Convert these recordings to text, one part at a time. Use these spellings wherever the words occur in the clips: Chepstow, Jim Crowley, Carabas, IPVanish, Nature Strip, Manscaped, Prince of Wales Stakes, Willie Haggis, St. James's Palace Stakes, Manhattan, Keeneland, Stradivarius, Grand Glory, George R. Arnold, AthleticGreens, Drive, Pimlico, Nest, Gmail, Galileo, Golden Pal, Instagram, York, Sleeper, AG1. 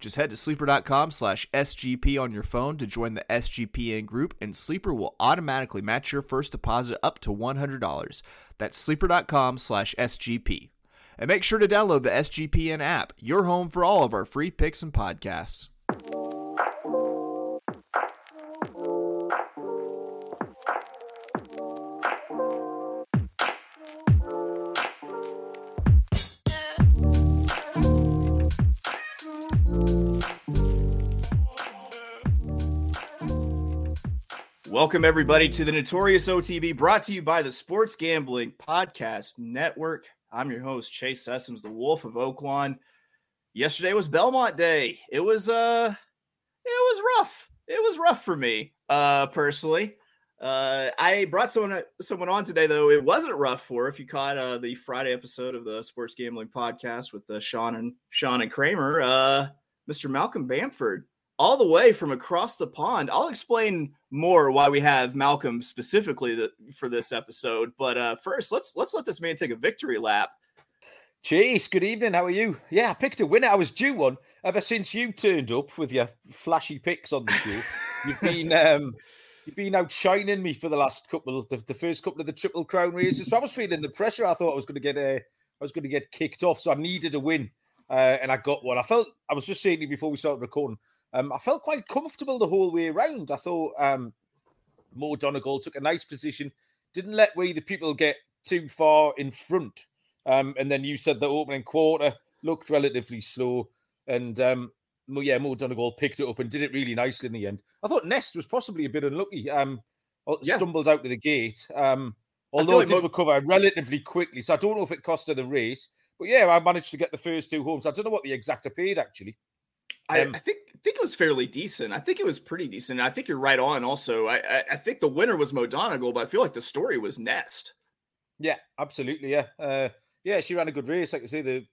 Just head to sleeper.com/SGP on your phone to join the SGPN group, and Sleeper will automatically match your first deposit up to $100. That's sleeper.com/SGP. And make sure to download the SGPN app, your home for all of our free picks and podcasts. Welcome, everybody, to the Notorious OTB, brought to you by the Sports Gambling Podcast Network. I'm your host, Chase Sessoms, the Wolf of Oaklawn. Yesterday was Belmont Day. It was rough. It was rough for me, personally. I brought someone on today, though it wasn't rough for. If you caught the Friday episode of the Sports Gambling Podcast with Sean and Kramer, Mr. Malcolm Bamford, all the way from across the pond. I'll explain more why we have Malcolm specifically for this episode. But first, let's let this man take a victory lap. Chase, good evening. How are you? Yeah, I picked a winner. I was due one ever since you turned up with your flashy picks on the show. You've been outshining me for the last first couple of the Triple Crown races. So I was feeling the pressure. I thought I was going to get kicked off. So I needed a win, and I got one. I was just saying to you before we started recording, I felt quite comfortable the whole way around. I thought Mo Donegal took a nice position, didn't let the people get too far in front. And then you said the opening quarter looked relatively slow. And Mo Donegal picked it up and did it really nicely in the end. I thought Nest was possibly a bit unlucky. Stumbled out of the gate, although it did recover relatively quickly. So I don't know if it cost her the race. But yeah, I managed to get the first two home. So I don't know what the exacta paid, actually. I think it was fairly decent. I think it was pretty decent. I think you're right on also. I think the winner was Mo Donegal, but I feel like the story was Nest. Yeah, absolutely, yeah. She ran a good race. Like I say, the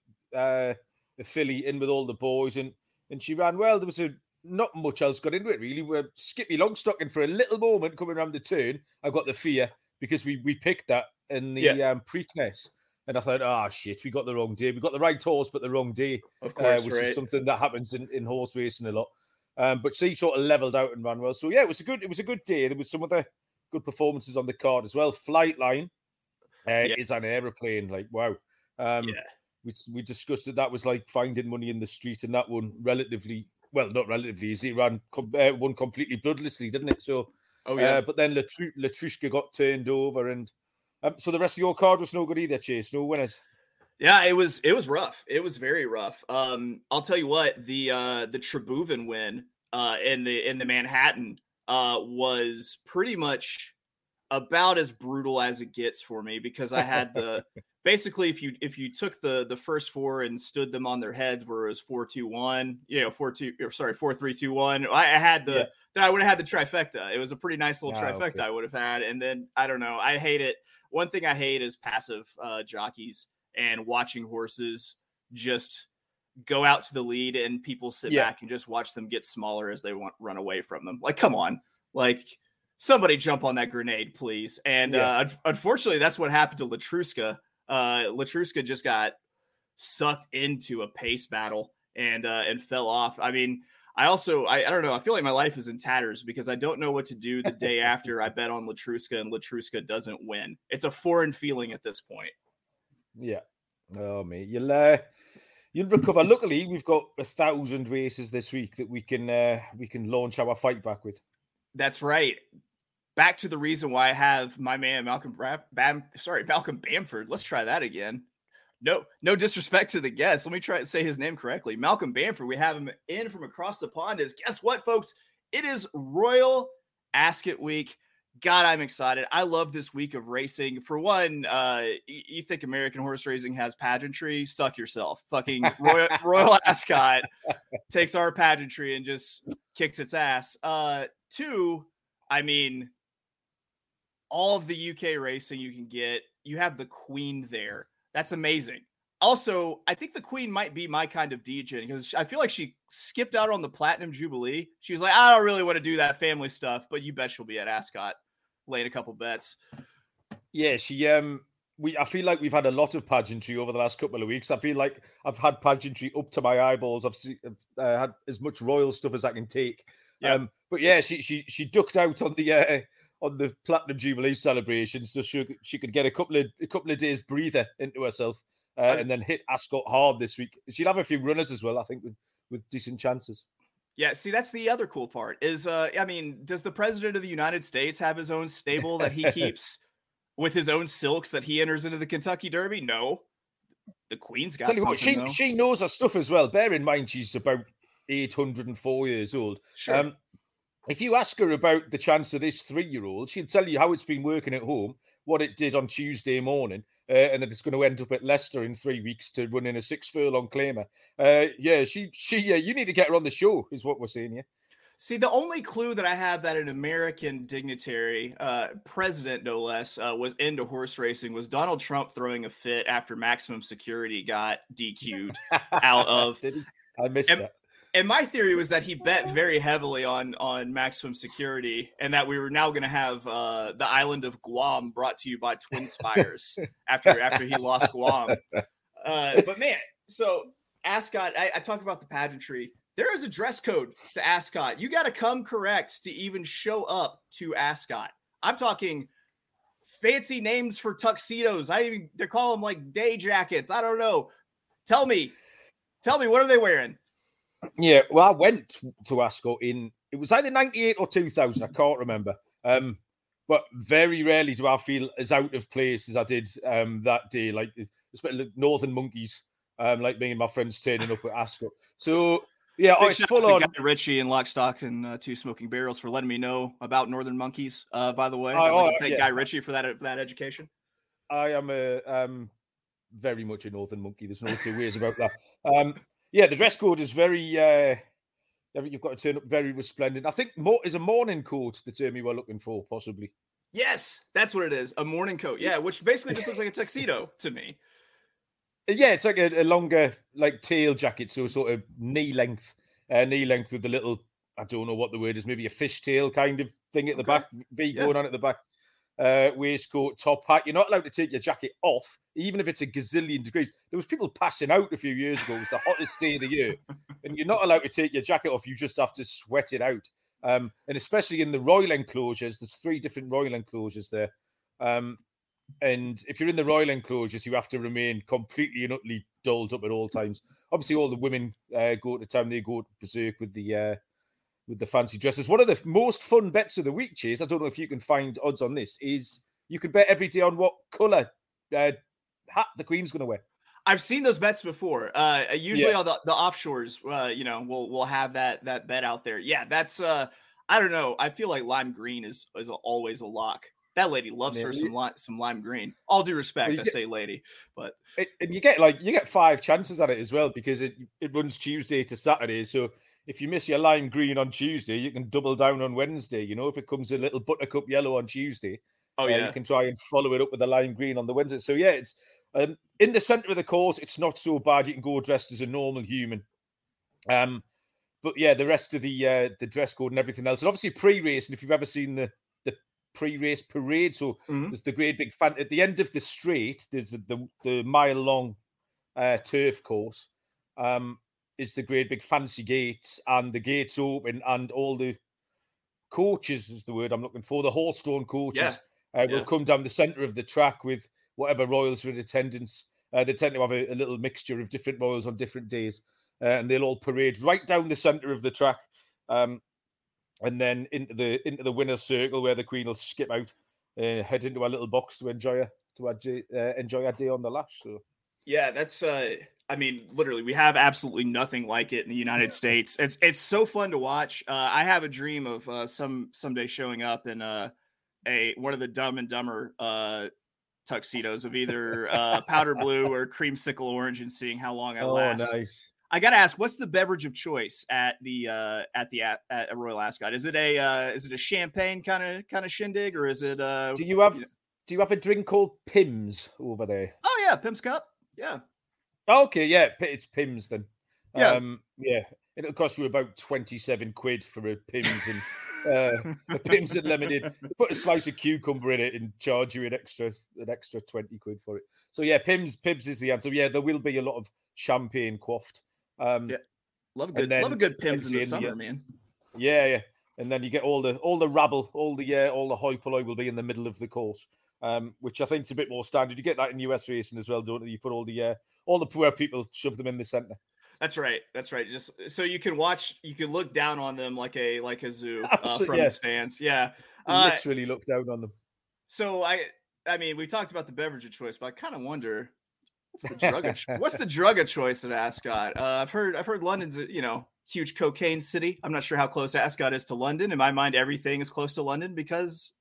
filly in with all the boys, and she ran well. There was not much else got into it, really. We're Skippy Longstocking for a little moment coming around the turn. I got the fear because we picked that in the Preakness. And I thought, shit, we got the wrong day. We got the right horse, but the wrong day. Of course, which is something that happens in horse racing a lot. But she sort of leveled out and ran well. So yeah, it was a good day. There was some other good performances on the card as well. Flightline is an aeroplane. Like, wow. We discussed that was like finding money in the street, and that one not relatively easy. It ran won completely bloodlessly, didn't it? So, but then Latruska got turned over and. So the rest of your card was no good either, Chase. No winners. Yeah, it was rough. It was very rough. I'll tell you what, the Tribhuvan win in the Manhattan was pretty much about as brutal as it gets for me, because I had the basically if you took the first four and stood them on their heads, where it was 4-2-1, 4-3-2-1. I had I would have had the trifecta. It was a pretty nice little trifecta. Okay. I would have had, and then I don't know. I hate it. One thing I hate is passive jockeys and watching horses just go out to the lead and people sit back and just watch them get smaller as they run away from them. Like, come on. Like, somebody jump on that grenade, please. And unfortunately, that's what happened to Latruska. Latruska just got sucked into a pace battle and fell off. I mean, I don't know. I feel like my life is in tatters because I don't know what to do the day after I bet on Latruska and Latruska doesn't win. It's a foreign feeling at this point. Yeah. Oh, mate. You'll recover. Luckily, we've got 1,000 races this week that we can launch our fight back with. That's right. Back to the reason why I have my man Malcolm Bamford. Let's try that again. No disrespect to the guest. Let me try to say his name correctly. Malcolm Bamford, we have him in from across the pond. Guess what, folks? It is Royal Ascot week. God, I'm excited. I love this week of racing. For one, you think American horse racing has pageantry? Suck yourself. Fucking Royal Ascot takes our pageantry and just kicks its ass. Two, I mean, all of the UK racing you can get. You have the Queen there. That's amazing. Also, I think the Queen might be my kind of DJ because I feel like she skipped out on the Platinum Jubilee. She was like, I don't really want to do that family stuff, but you bet she'll be at Ascot, laying a couple bets. Yeah, she I feel like we've had a lot of pageantry over the last couple of weeks. I feel like I've had pageantry up to my eyeballs. I've had as much royal stuff as I can take. Yeah. But yeah, she ducked out on the Platinum Jubilee celebration so she could get a couple of days breather into herself and then hit Ascot hard this week. She'll have a few runners as well, I think, with decent chances. Yeah, see, that's the other cool part is, does the president of the United States have his own stable that he keeps with his own silks that he enters into the Kentucky Derby? No. The Queen's got something, though. She knows her stuff as well. Bear in mind, she's about 804 years old. Sure. If you ask her about the chance of this 3-year-old, she'll tell you how it's been working at home, what it did on Tuesday morning, and that it's going to end up at Leicester in 3 weeks to run in a 6-furlong claimer. You need to get her on the show is what we're saying here. See, the only clue that I have that an American dignitary, president no less, was into horse racing was Donald Trump throwing a fit after Maximum Security got DQ'd out of. Did he? I missed that. And my theory was that he bet very heavily on Maximum Security and that we were now going to have the island of Guam brought to you by Twin Spires after he lost Guam. But man, so Ascot, I talk about the pageantry. There is a dress code to Ascot. You got to come correct to even show up to Ascot. I'm talking fancy names for tuxedos. They call them like day jackets. I don't know. Tell me, what are they wearing? Yeah, well, I went to Ascot it was either 98 or 2000, I can't remember. But very rarely do I feel as out of place as I did that day, like especially Northern Monkeys, like me and my friends turning up at Ascot. So, yeah, it's full on. Guy Ritchie and Lock, Stock, and Two Smoking Barrels for letting me know about Northern Monkeys, by the way. Thank Guy Ritchie for that education. I am very much a Northern Monkey. There's no two ways about that. Yeah, the dress code is very, you've got to turn up very resplendent. I think is a morning coat the term you were looking for, possibly. Yes, that's what it is, a morning coat. Yeah, which basically just looks like a tuxedo to me. Yeah, it's like a longer, like tail jacket, so sort of knee length with the little, I don't know what the word is, maybe a fishtail kind of thing at the back, going on at the back. Waistcoat, top hat. You're not allowed to take your jacket off, even if it's a gazillion degrees. There was people passing out a few years ago. It was the hottest day of the year. And you're not allowed to take your jacket off. You just have to sweat it out. And especially in the royal enclosures, there's 3 different royal enclosures there. And if you're in the royal enclosures, you have to remain completely and utterly dolled up at all times. Obviously, all the women go to town. They go to berserk with the... with the fancy dresses. One of the most fun bets of the week, Chase, I don't know if you can find odds on this, is you can bet every day on what colour hat the Queen's going to wear. I've seen those bets before. Usually on the offshores, we'll have that bet out there. Yeah, that's, I don't know. I feel like lime green is always a lock. That lady loves her some lime green. All due respect, I say lady. But and you get 5 chances at it as well because it runs Tuesday to Saturday. So if you miss your lime green on Tuesday, you can double down on Wednesday. You know, if it comes a little buttercup yellow on Tuesday, you can try and follow it up with a lime green on the Wednesday. So, yeah, it's in the centre of the course. It's not so bad. You can go dressed as a normal human. But, yeah, the rest of the dress code and everything else. And obviously pre-race, and if you've ever seen the pre-race parade, so there's the great big fan. At the end of the straight, there's the mile-long turf course. It's the great big fancy gates and the gates open and all the coaches is the word I'm looking for. The Hawthorn coaches will come down the centre of the track with whatever royals are in attendance. They tend to have a little mixture of different royals on different days and they'll all parade right down the centre of the track and then into the winner's circle where the Queen will skip out, head into our little box to enjoy our day on the lash. So. Yeah, that's... literally, we have absolutely nothing like it in the United States. It's so fun to watch. I have a dream of someday showing up in one of the Dumb and Dumber tuxedos of either powder blue or creamsicle orange and seeing how long I last. Nice. I got to ask, what's the beverage of choice at Royal Ascot? Is it a champagne kind of shindig, or is it do you have a drink called Pimm's over there? Oh yeah, Pimm's Cup. Yeah. Okay, yeah, it's Pimm's then. Yeah. Yeah. It'll cost you about 27 quid for a Pimm's and a Pimm's and lemonade. Put a slice of cucumber in it and charge you an extra 20 quid for it. So yeah, Pimm's is the answer. Yeah, there will be a lot of champagne quaffed. Yeah. Love a good Pimm's in the summer, man. Yeah, yeah. And then you get all the rabble, all the hoi polloi will be in the middle of the course. Which I think is a bit more standard. You get that in US racing as well, don't you? You put all the poor people, shove them in the center. That's right. Just so you can watch, you can look down on them like a zoo from the stands. Yeah, literally look down on them. So I mean, we talked about the beverage of choice, but I kind of wonder what's the drug of choice at Ascot? I've heard London's huge cocaine city. I'm not sure how close Ascot is to London. In my mind, everything is close to London because.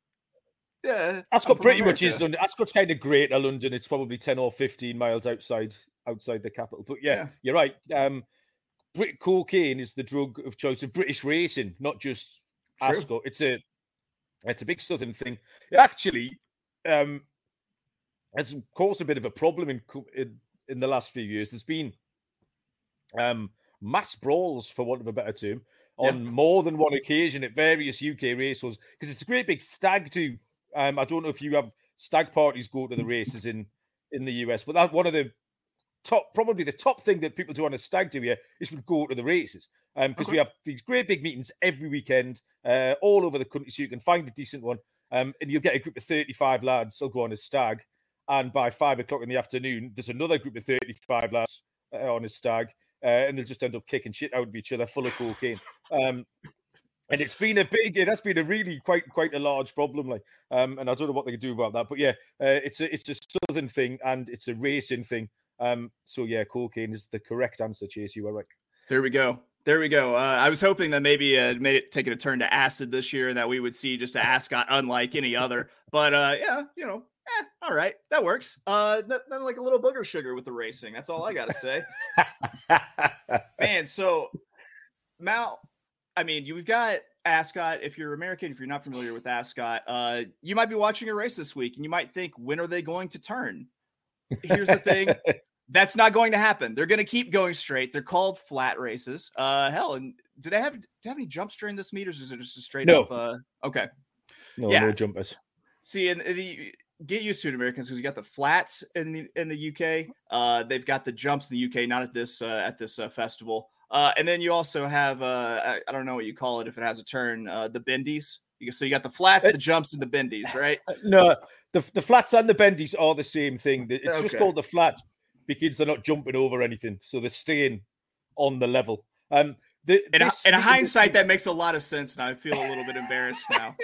Yeah, Ascot pretty America. Much is London. Ascot's kind of greater London. It's probably 10 or 15 miles outside the capital. But yeah, you're right. Cocaine is the drug of choice of British racing, not just True. Ascot. It's a big southern thing. It actually, has caused a bit of a problem in the last few years. There's been mass brawls, for want of a better term, on more than one occasion at various UK races because it's a great big stag do. I don't know if you have stag parties go to the races in the US, but that's one of the probably the top thing that people do on a stag do here is we go to the races because we have these great big meetings every weekend all over the country, so you can find a decent one and you'll get a group of 35 lads who'll go on a stag, and by 5 o'clock in the afternoon there's another group of 35 lads on a stag and they'll just end up kicking shit out of each other full of cocaine. And that's been a really quite a large problem, and I don't know what they can do about that, but yeah, it's a southern thing and it's a racing thing. So yeah, cocaine is the correct answer, Chase. You were right. There we go. I was hoping that maybe made it taking a turn to acid this year, and that we would see just an Ascot unlike any other. But all right, that works. Not like a little booger sugar with the racing. That's all I gotta say, man. So Mal. I mean, you've got Ascot. If you're American, if you're not familiar with Ascot, you might be watching a race this week and you might think, when are they going to turn? Here's the thing. That's not going to happen. They're going to keep going straight. They're called flat races. And do they have any jumps during this meet, or is it just a straight up? Okay. No jumpers. See, and get used to it, Americans, because you got the flats in the UK. They've got the jumps in the UK, not at this at this festival. And then you also have, I don't know what you call it if it has a turn, the bendies. So you got the flats, the jumps, and the bendies, right? No, the flats and the bendies are the same thing. It's just called the flats because they're not jumping over anything. So they're staying on the level. In hindsight, that makes a lot of sense. And I feel a little bit embarrassed now.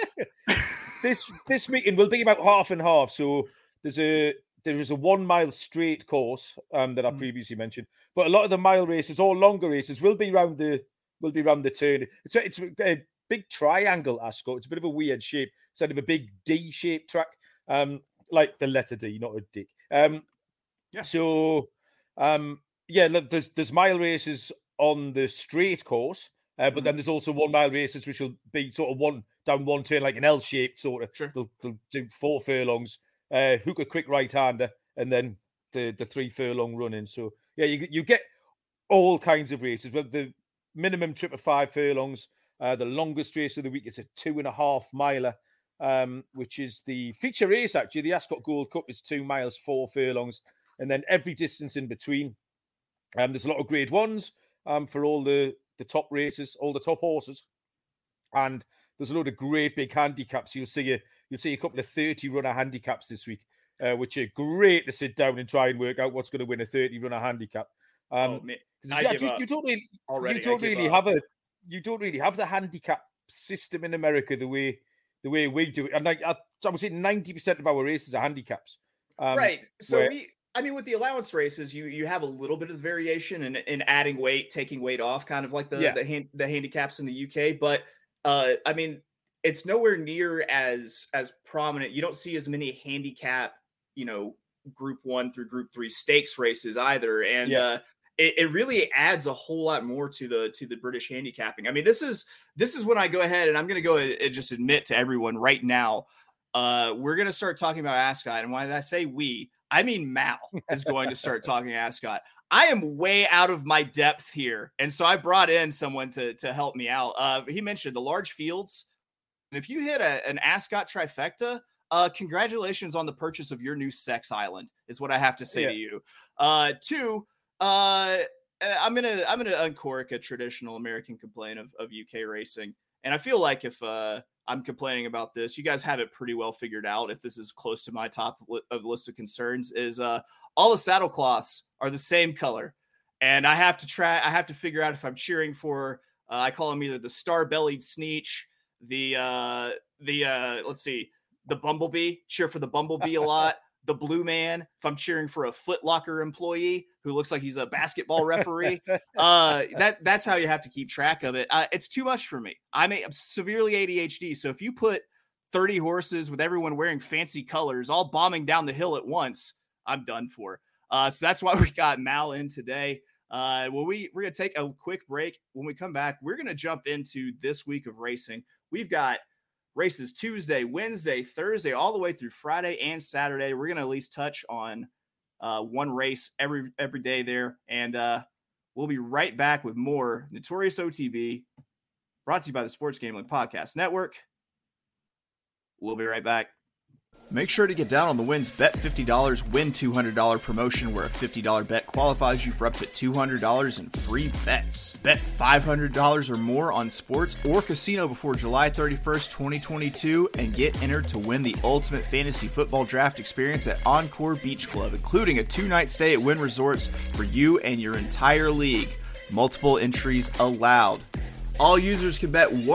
This meeting will be about half and half. So there is a 1 mile straight course that I previously mentioned, but a lot of the mile races or longer races will be round the turn. It's a big triangle, Ascot. It's a bit of a weird shape, instead of a big D-shaped track, like the letter D, not a dick. So, there's mile races on the straight course, but then there's also 1 mile races which will be sort of one down one turn, like an L-shaped sort of. Sure. They'll do 4 furlongs. Hook a quick right-hander, and then the 3 furlong run-in. So, yeah, you get all kinds of races. But the minimum trip of 5 furlongs, the longest race of the week is a 2.5-miler, which is the feature race, actually. The Ascot Gold Cup is 2 miles, 4 furlongs, and then every distance in between. There's a lot of grade ones for all the top races, all the top horses. And there's a load of great big handicaps. You'll see a couple of 30-runner handicaps this week, which are great to sit down and try and work out what's going to win a 30-runner handicap. You don't really have the handicap system in America the way we do it. And I would say 90% of our races are handicaps. Right. So with the allowance races, you have a little bit of variation in adding weight, taking weight off, kind of like the handicaps in the UK, but. It's nowhere near as prominent. You don't see as many handicap, Group 1 through Group 3 stakes races either. And it really adds a whole lot more to the British handicapping. I mean, this is when I go ahead and I'm going to go and just admit to everyone right now, we're going to start talking about Ascot. And when I say we, I mean Mal is going to start talking Ascot. I am way out of my depth here. And so I brought in someone to help me out. He mentioned the large fields. And if you hit an Ascot trifecta, congratulations on the purchase of your new sex island is what I have to say to you. Two, I'm gonna uncork a traditional American complaint of UK racing, and I feel like if I'm complaining about this, you guys have it pretty well figured out. If this is close to my top of list of concerns, is all the saddlecloths are the same color, and I have to figure out if I'm cheering for. I call them either the star-bellied sneech, the bumblebee. Cheer for the bumblebee a lot. The blue man, if I'm cheering for a Foot Locker employee who looks like he's a basketball referee, that's how you have to keep track of it. It's too much for me. I'm severely ADHD. So if you put 30 horses with everyone wearing fancy colors, all bombing down the hill at once, I'm done for. So that's why we got Mal in today. We're going to take a quick break. When we come back, we're going to jump into this week of racing. We've got races Tuesday, Wednesday, Thursday, all the way through Friday and Saturday. We're going to at least touch on one race every day there. And we'll be right back with more Notorious OTB, brought to you by the Sports Gambling Podcast Network. We'll be right back. Make sure to get down on the Wynn's Bet $50, Win $200 promotion, where a $50 bet qualifies you for up to $200 in free bets. Bet $500 or more on sports or casino before July 31st, 2022, and get entered to win the ultimate fantasy football draft experience at Encore Beach Club, including a 2-night stay at Wynn Resorts for you and your entire league. Multiple entries allowed. All users can bet $100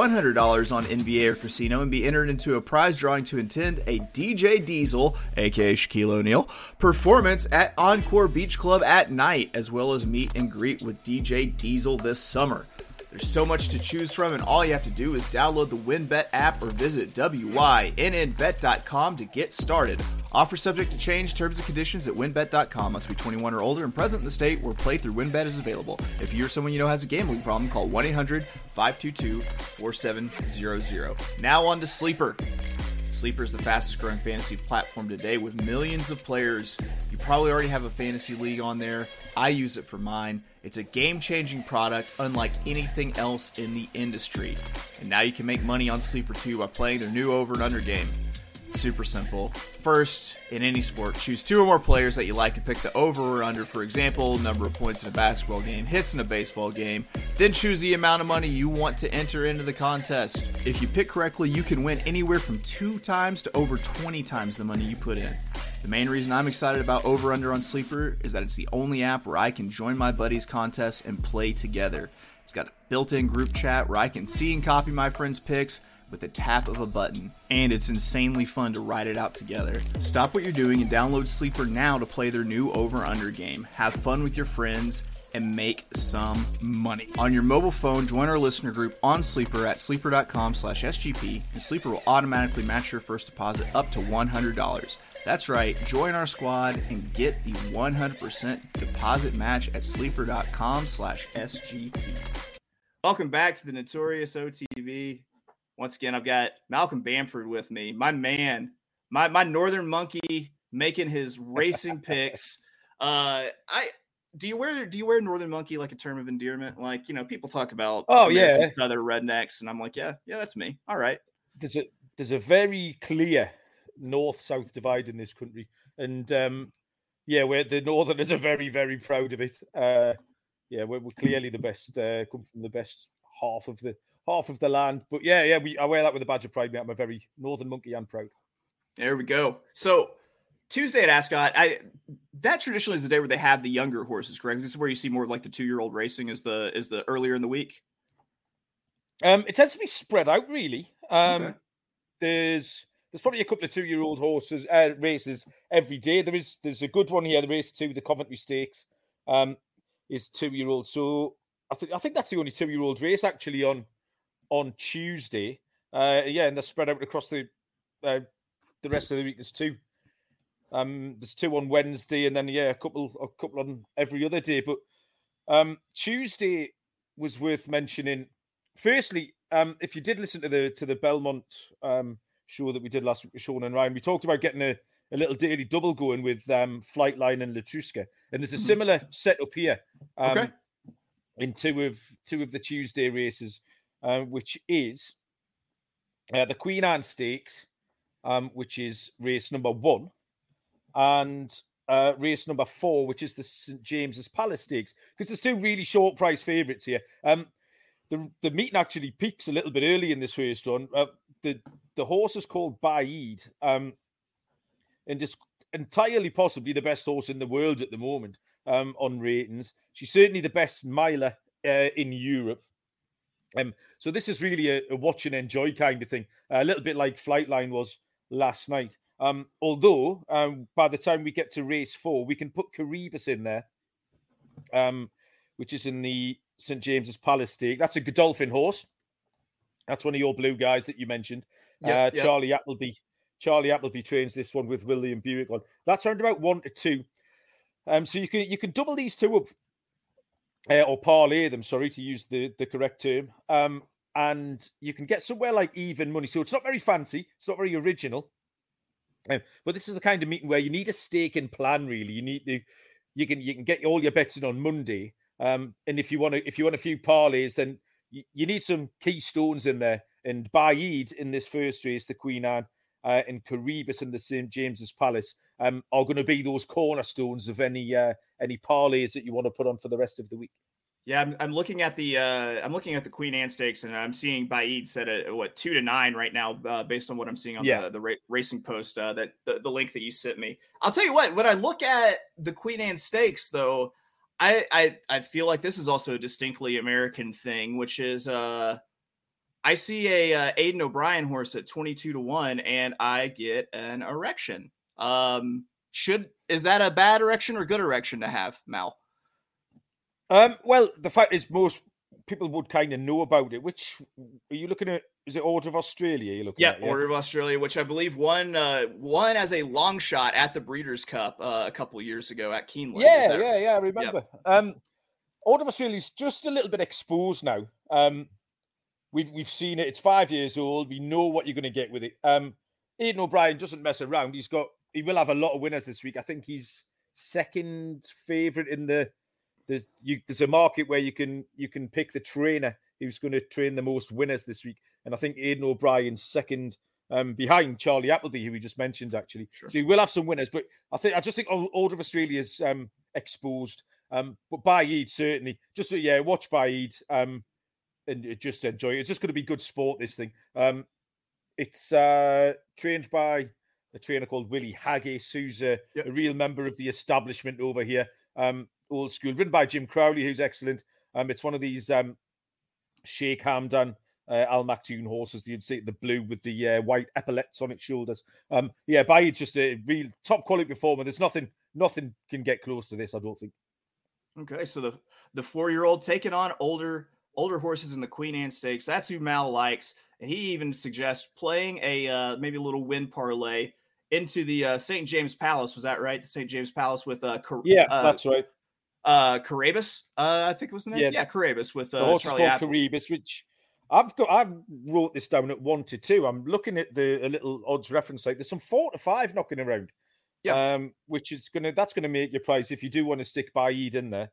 on NBA or casino and be entered into a prize drawing to attend a DJ Diesel, aka Shaquille O'Neal, performance at Encore Beach Club at night, as well as meet and greet with DJ Diesel this summer. There's so much to choose from, and all you have to do is download the WynnBET app or visit wynnbet.com to get started. Offer subject to change, terms and conditions at wynnbet.com. Must be 21 or older and present in the state where playthrough WynnBET is available. If you or someone you know has a gambling problem, call 1-800-522-4700. Now on to Sleeper. Sleeper is the fastest growing fantasy platform today with millions of players. You probably already have a fantasy league on there. I use it for mine. It's a game-changing product unlike anything else in the industry. And now you can make money on Sleeper too by playing their new over and under game. Super simple. First, in any sport, choose two or more players that you like and pick the over or under. For example, number of points in a basketball game, hits in a baseball game. Then choose the amount of money you want to enter into the contest. If you pick correctly, you can win anywhere from 2 times to over 20 times the money you put in. The main reason I'm excited about Over Under on Sleeper is that it's the only app where I can join my buddies' contests and play together. It's got a built-in group chat where I can see and copy my friends' picks with the tap of a button, and it's insanely fun to ride it out together. Stop what you're doing and download Sleeper now to play their new over-under game. Have fun with your friends and make some money. On your mobile phone, join our listener group on Sleeper at sleeper.com/SGP, and Sleeper will automatically match your first deposit up to $100. That's right, join our squad and get the 100% deposit match at sleeper.com/SGP. Welcome back to the Notorious OTB. Once again, I've got Malcolm Bamford with me, my man, my Northern Monkey making his racing picks. Do you wear Northern Monkey like a term of endearment? Like, you know, people talk about other rednecks, and I'm like, yeah, that's me. All right. There's a very clear north-south divide in this country, and where the Northerners are very, very proud of it. We're clearly the best. Come from the best half of the land, but I wear that with a badge of pride, mate. I'm a very Northern Monkey. I'm proud. There we go. So Tuesday at Ascot, that traditionally is the day where they have the younger horses, correct? This is where you see more of like the 2-year-old racing is the earlier in the week. It tends to be spread out really. Okay. There's probably a couple of 2-year-old horses races every day. There's a good one here. The race 2, the Coventry Stakes, is 2-year-old. So I think that's the only 2-year-old race actually on Tuesday. And they're spread out across the rest of the week. There's two on Wednesday, and then a couple on every other day. But Tuesday was worth mentioning. Firstly, if you did listen to the Belmont show that we did last week with Sean and Ryan, we talked about getting a little daily double going with Flightline and Latruska, and there's a similar setup here in two of the Tuesday races, which is the Queen Anne Stakes, which is race number 1, and race number 4, which is the St James's Palace Stakes, because there's two really short price favourites here. The meeting actually peaks a little bit early in this first run. The horse is called Baaeed, and it's entirely possibly the best horse in the world at the moment on ratings. She's certainly the best miler in Europe. So this is really a watch and enjoy kind of thing, a little bit like Flightline was last night. Although by the time we get to race 4, we can put Carabas in there, which is in the St James's Palace Stake. That's a Godolphin horse. That's one of your blue guys that you mentioned. Yep. Charlie Appleby trains this one with William Buick on. That's around about 1 to 2. So you can double these two up, or parlay them, sorry, to use the correct term. And you can get somewhere like even money. So it's not very fancy. It's not very original. But this is the kind of meeting where you need a stake and plan, really. You can get all your bets in on Monday. And if you want a few parlays, then you need some keystones in there. And Baaeed in this first race, the Queen Anne, and Carabas in the St James's Palace are going to be those cornerstones of any parlays that you want to put on for the rest of the week. Yeah, I'm looking at the Queen Anne Stakes, and I'm seeing Baaeed set at 2 to 9 right now, based on what I'm seeing on the Racing Post, that the link that you sent me. I'll tell you what, when I look at the Queen Anne Stakes, though, I feel like this is also a distinctly American thing, which is I see a Aidan O'Brien horse at 22 to 1, and I get an erection. Is that a bad erection or good erection to have, Mal? Well, the fact is most people would kind of know about it. Which are you looking at? Is it Order of Australia you're looking at? Yeah, Order of Australia, which I believe won as a long shot at the Breeders' Cup a couple years ago at Keeneland. Yeah, I remember. Yep. Order of Australia is just a little bit exposed now. We've seen it. It's 5 years old. We know what you're going to get with it. Aidan O'Brien doesn't mess around. He will have a lot of winners this week. I think he's second favourite in the. There's a market where you can pick the trainer who's going to train the most winners this week, and I think Aidan O'Brien's second behind Charlie Appleby, who we just mentioned actually. Sure. So he will have some winners, but I just think Order of Australia's exposed. But Baaeed certainly watch Baaeed and just enjoy it. It's just going to be good sport, this thing. It's trained by a trainer called Willie Haggis, who's a real member of the establishment over here. Old school, written by Jim Crowley, who's excellent. It's one of these Sheikh Hamdan Al Maktoum horses. You'd see the blue with the white epaulets on its shoulders. Baaeed's just a real top quality performer. There's nothing can get close to this, I don't think. Okay, so the 4-year-old taking on older horses in the Queen Anne Stakes. That's who Mal likes, and he even suggests playing a maybe a little win parlay into the St James Palace. Was that right? The St James Palace with that's right. Carabas, I think it was the name. Yeah, Carabas with the horse Charlie Appleby. Carabas, which I wrote this down at 1 to 2. I'm looking at the little odds reference site. There's some 4 to 5 knocking around. Yeah, which is gonna make your price if you do want to stick Baaeed in there.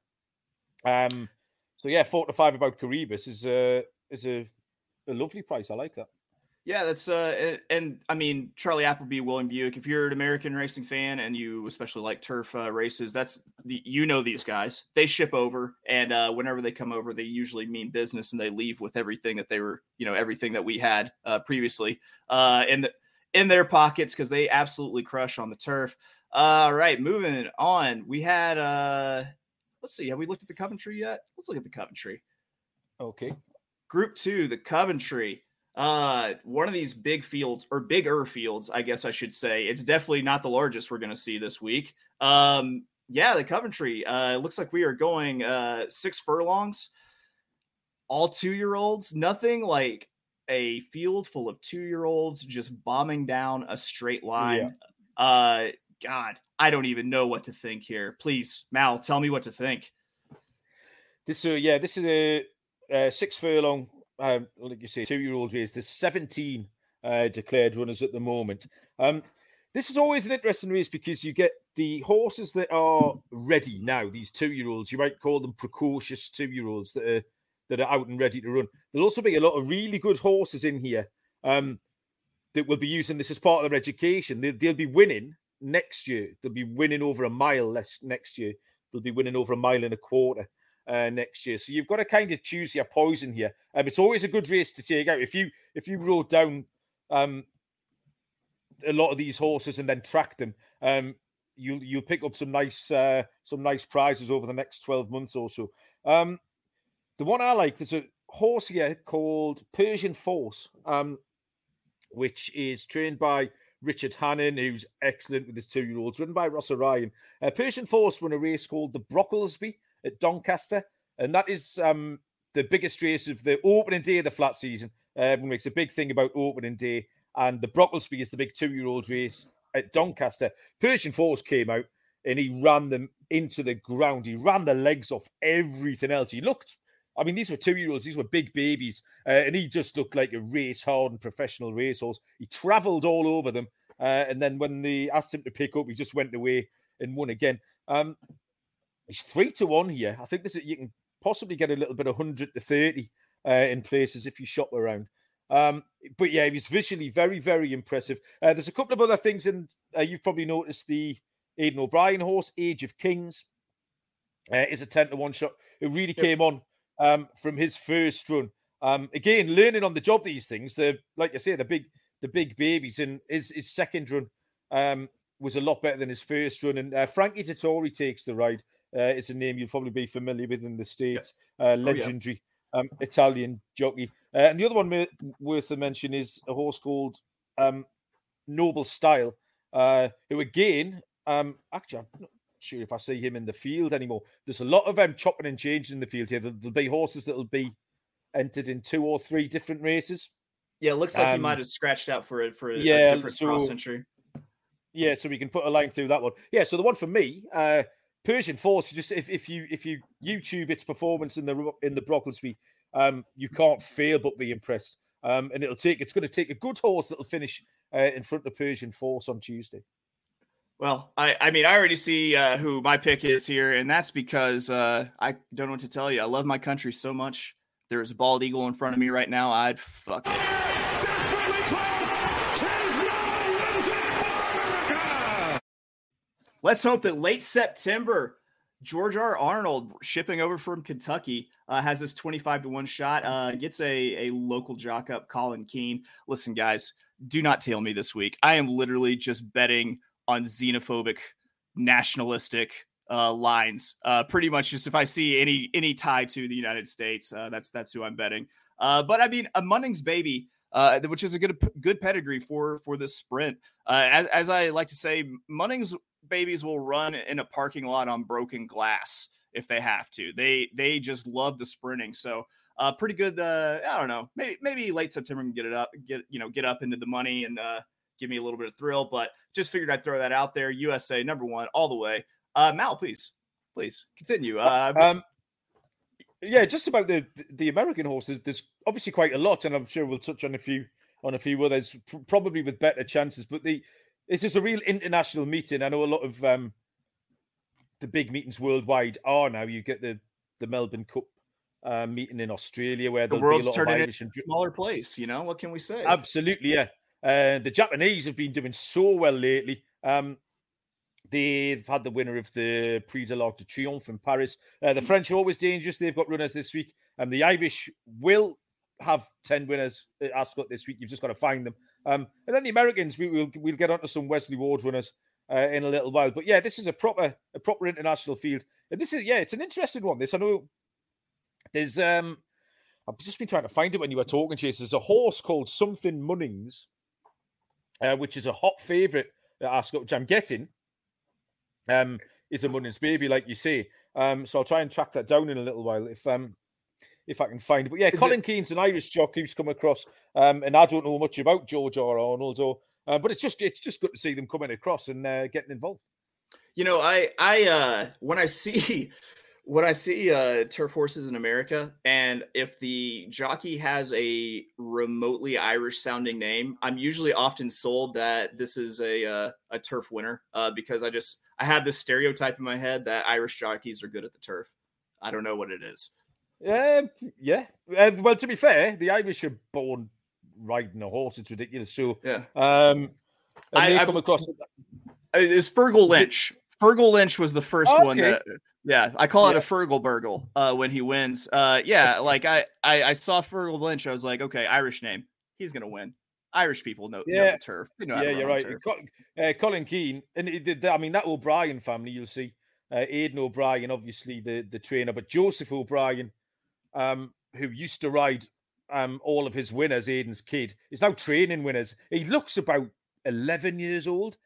4 to 5 about Carabas is a lovely price. I like that. Yeah, that's and I mean Charlie Appleby, William Buick. If you're an American racing fan and you especially like turf races, that's these guys. They ship over, and whenever they come over, they usually mean business, and they leave with everything that everything that we had previously in their pockets, because they absolutely crush on the turf. All right, moving on. We had let's see, have we looked at the Coventry yet? Let's look at the Coventry. Okay, Group 2, the Coventry. One of these big fields, or bigger fields, I guess I should say. It's definitely not the largest we're going to see this week. The Coventry, it looks like we are going 6 furlongs, all 2-year-olds. Nothing like a field full of 2-year-olds just bombing down a straight line. Yeah. God, I don't even know what to think here. Please, Mal, tell me what to think. This is a 6 furlong, like you say, 2-year-old race. There's 17 declared runners at the moment. This is always an interesting race because you get the horses that are ready now, these 2-year-olds. You might call them precocious 2-year-olds that are out and ready to run. There'll also be a lot of really good horses in here that will be using this as part of their education. They'll be winning next year. They'll be winning over a mile less next year. They'll be winning over a mile and a quarter next year. So you've got to kind of choose your poison here. It's always a good race to take out. If you rode down a lot of these horses and then track them, you'll pick up some nice prizes over the next 12 months or so. The one I like, there's a horse here called Persian Force, which is trained by Richard Hannon, who's excellent with his 2-year-olds, ridden by Ross O'Ryan. Persian Force won a race called the Brocklesby at Doncaster, and that is the biggest race of the opening day of the flat season. Everyone makes a big thing about opening day, and the Brocklesby is the big 2-year-old race at Doncaster. Persian Force came out, and he ran them into the ground. He ran the legs off everything else. He looked... I mean, these were 2-year-olds. These were big babies. And he just looked like a race-hardened professional racehorse. He travelled all over them. And then when they asked him to pick up, he just went away and won again. It's 3-1 here. I think this is, you can possibly get a little bit of 100 to 30 in places if you shop around. But, yeah, he was visually very, very impressive. There's a couple of other things, and you've probably noticed the Aidan O'Brien horse, Age of Kings, is a 10-1 shot. It really came on from his first run. Again, learning on the job, these things. They're, like I say, the big babies. And his second run was a lot better than his first run. And Frankie Dettori takes the ride. It's a name you'll probably be familiar with in the States. Legendary Italian jockey. And the other one worth a mention is a horse called Noble Style, who again, actually, I'm not sure if I see him in the field anymore. There's a lot of chopping and changing in the field here. There'll be horses that'll be entered in 2 or 3 different races. Yeah, it looks like he might have scratched out for a different cross entry. Yeah, so we can put a line through that one. Yeah, so the one for me, Persian Force. Just if you YouTube its performance in the Brocklesby, you can't fail but be impressed. And it's going to take a good horse that'll finish in front of Persian Force on Tuesday. Well, I already see who my pick is here, and that's because I don't know what to tell you. I love my country so much. There is a bald eagle in front of me right now. I'd fuck it. Let's hope that late September, George R. Arnold, shipping over from Kentucky, has this 25-1 shot, gets a local jock up, Colin Keane. Listen, guys, do not tail me this week. I am literally just betting on xenophobic, nationalistic lines. Pretty much just if I see any tie to the United States, that's who I'm betting. But I mean, a Munnings baby, which is a good pedigree for this sprint. As I like to say, Munnings babies will run in a parking lot on broken glass if they have to. They just love the sprinting. So pretty good. I don't know. Maybe late September can get it up, get up into the money and give me a little bit of thrill, but just figured I'd throw that out there. USA, number one, all the way. Mal, please continue. Just about the American horses, there's obviously quite a lot, and I'm sure we'll touch on a few others, probably with better chances, but this is a real international meeting. I know a lot of the big meetings worldwide are now. You get the Melbourne Cup meeting in Australia, where the world's turning into a smaller place, what can we say? Absolutely, yeah. The Japanese have been doing so well lately. They've had the winner of the Prix de l'Arc de Triomphe in Paris. The French are always dangerous. They've got runners this week. And the Irish will have 10 winners at Ascot this week. You've just got to find them. And then the Americans, we'll get onto some Wesley Ward runners in a little while. But, yeah, this is a proper international field. And this is, it's an interesting one. This, I know there's I've just been trying to find it when you were talking, Chase. There's a horse called Something Munnings, which is a hot favourite at Ascot, which I'm getting is a Munnings baby, like you say. So I'll try and track that down in a little while if I can find it. But yeah, Colin Keane's an Irish jock who's come across, and I don't know much about George R. Arnold, but it's just good to see them coming across and getting involved. You know, I when I see When I see turf horses in America, and if the jockey has a remotely Irish sounding name, I'm usually often sold that this is a turf winner because I have this stereotype in my head that Irish jockeys are good at the turf. I don't know what it is. Well, to be fair, the Irish are born riding a horse. It's ridiculous. So yeah. It's Fergal Lynch. Fergal Lynch was the first one that. Yeah, I call it a Fergal Burgle when he wins. I saw Fergal Lynch. I was like, okay, Irish name. He's going to win. Irish people know the turf. They know you're right. Colin Keane. And that O'Brien family, you'll see. Aidan O'Brien, obviously, the trainer. But Joseph O'Brien, who used to ride all of his winners, Aidan's kid, is now training winners. He looks about 11 years old.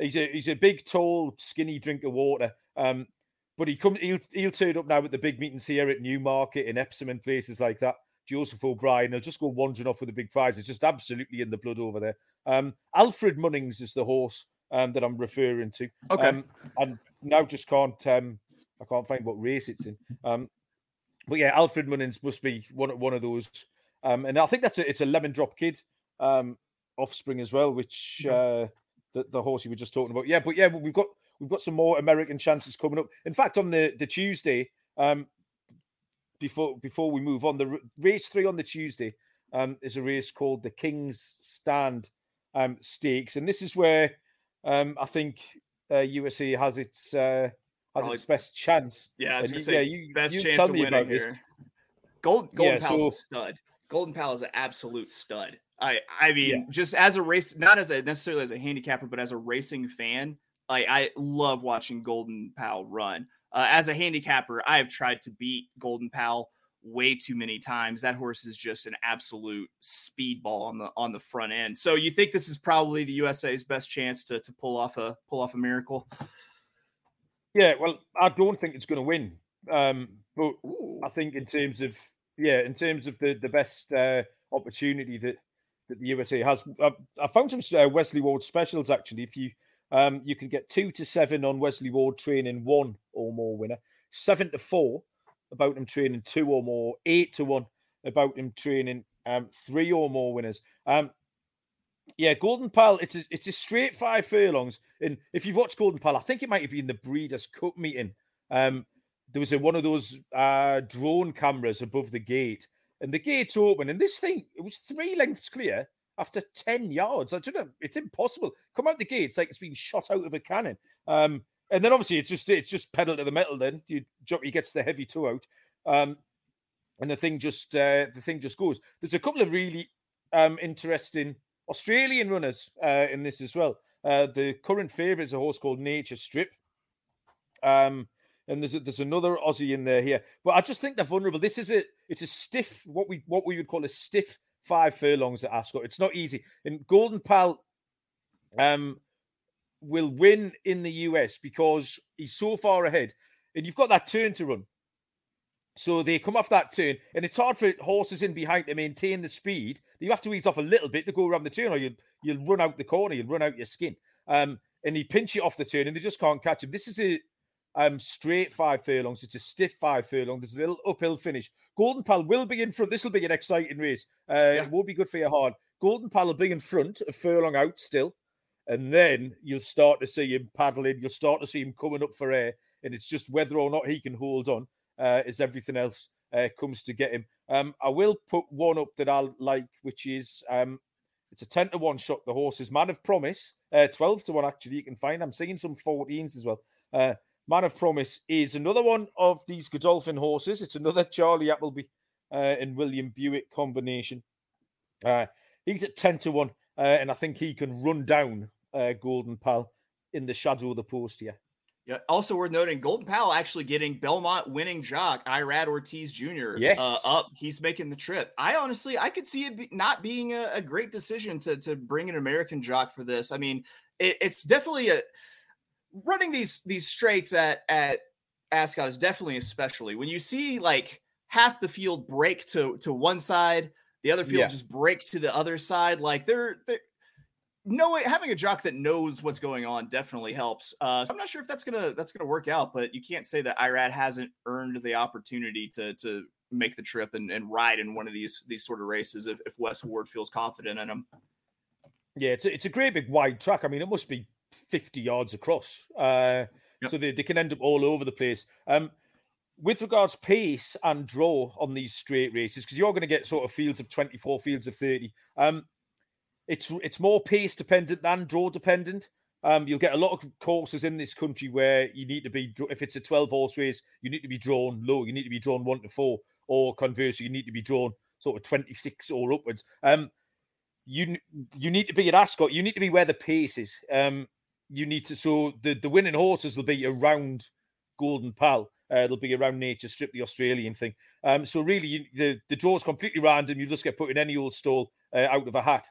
He's a big, tall, skinny drink of water. But he'll turn up now at the big meetings here at Newmarket and Epsom and places like that. Joseph O'Brien, he'll just go wandering off with a big prize. It's just absolutely in the blood over there. Alfred Munnings is the horse that I'm referring to. Okay. And now just I can't find what race it's in. But yeah, Alfred Munnings must be one of those. And I think it's a Lemon Drop Kid offspring as well, which the horse you were just talking about. Yeah, but we've got some more American chances coming up. In fact, on the Tuesday, before we move on, the race 3 on the Tuesday is a race called the King's Stand Stakes, and this is where I think USA has its best chance. Yeah, I was gonna say, best chance of winning here. Golden Pal is a stud. Golden Pal is an absolute stud. I mean, just as a race, not as necessarily as a handicapper, but as a racing fan. I love watching Golden Pal run. As a handicapper, I have tried to beat Golden Pal way too many times. That horse is just an absolute speedball on the front end. So you think this is probably the USA's best chance to pull off a miracle? Yeah, well, I don't think it's going to win, but I think in terms of the best opportunity that the USA has, I found some Wesley Ward specials actually. If you you can get 2-7 on Wesley Ward training 1 or more winner, 7-4 about him training 2 or more, 8-1 about him training 3 or more winners. Golden Pal, it's a straight 5 furlongs. And if you've watched Golden Pal, I think it might have been the Breeders' Cup meeting. There was one of those drone cameras above the gate, and the gate's open, and this thing, it was 3 lengths clear. After 10 yards, I don't know. It's impossible. Come out the gate, it's like it's been shot out of a cannon. And then obviously it's just pedal to the metal. Then he gets the heavy toe out, and the thing just goes. There's a couple of really interesting Australian runners in this as well. The current favourite is a horse called Nature Strip, and there's another Aussie in there here. But I just think they're vulnerable. This is it's a stiff, what we would call a stiff 5 furlongs at Ascot. It's not easy. And Golden Pal will win in the US because he's so far ahead. And you've got that turn to run. So they come off that turn. And it's hard for horses in behind to maintain the speed. You have to ease off a little bit to go around the turn, or you'll run out the corner. You'll run out your skin. And they pinch it off the turn, and they just can't catch him. This is a straight 5 furlongs. It's a stiff 5 furlong. There's a little uphill finish. Golden Pal will be in front. This will be an exciting race. It will be good for your heart. Golden Pal will be in front, a furlong out still, and then you'll start to see him paddling. You'll start to see him coming up for air, and it's just whether or not he can hold on as everything else comes to get him. I will put one up that I like, which is it's a 10-1 shot. The horse is Man of Promise, 12-1 actually. You can find. I'm seeing some 14s as well. Man of Promise is another one of these Godolphin horses. It's another Charlie Appleby and William Buick combination. He's at 10-1, and I think he can run down Golden Pal in the shadow of the post here. Yeah. Also worth noting, Golden Pal actually getting Belmont winning jock Irad Ortiz Jr. Yes. Up. He's making the trip. I could see it not being a great decision to bring an American jock for this. I mean, it's definitely running these straights at Ascot is definitely, especially when you see like half the field break to one side, the other field just break to the other side. Like they're having a jock that knows what's going on definitely helps. So I'm not sure if that's gonna work out, but you can't say that Irad hasn't earned the opportunity to make the trip and ride in one of these sort of races if Wes Ward feels confident in him. Yeah, it's a great big wide track. I mean, it must be 50 yards across. Yep. So they can end up all over the place. With regards pace and draw on these straight races, because you're going to get sort of fields of 24, fields of 30. It's more pace dependent than draw dependent. You'll get a lot of courses in this country where you need to be, if it's a 12-horse race, you need to be drawn low. You need to be drawn 1 to 4, or conversely, you need to be drawn sort of 26 or upwards. You need to be at Ascot. You need to be where the pace is. You need to, so the winning horses will be around Golden Pal. They'll be around Nature Strip, the Australian thing. So really, the draw is completely random. You just get put in any old stall out of a hat,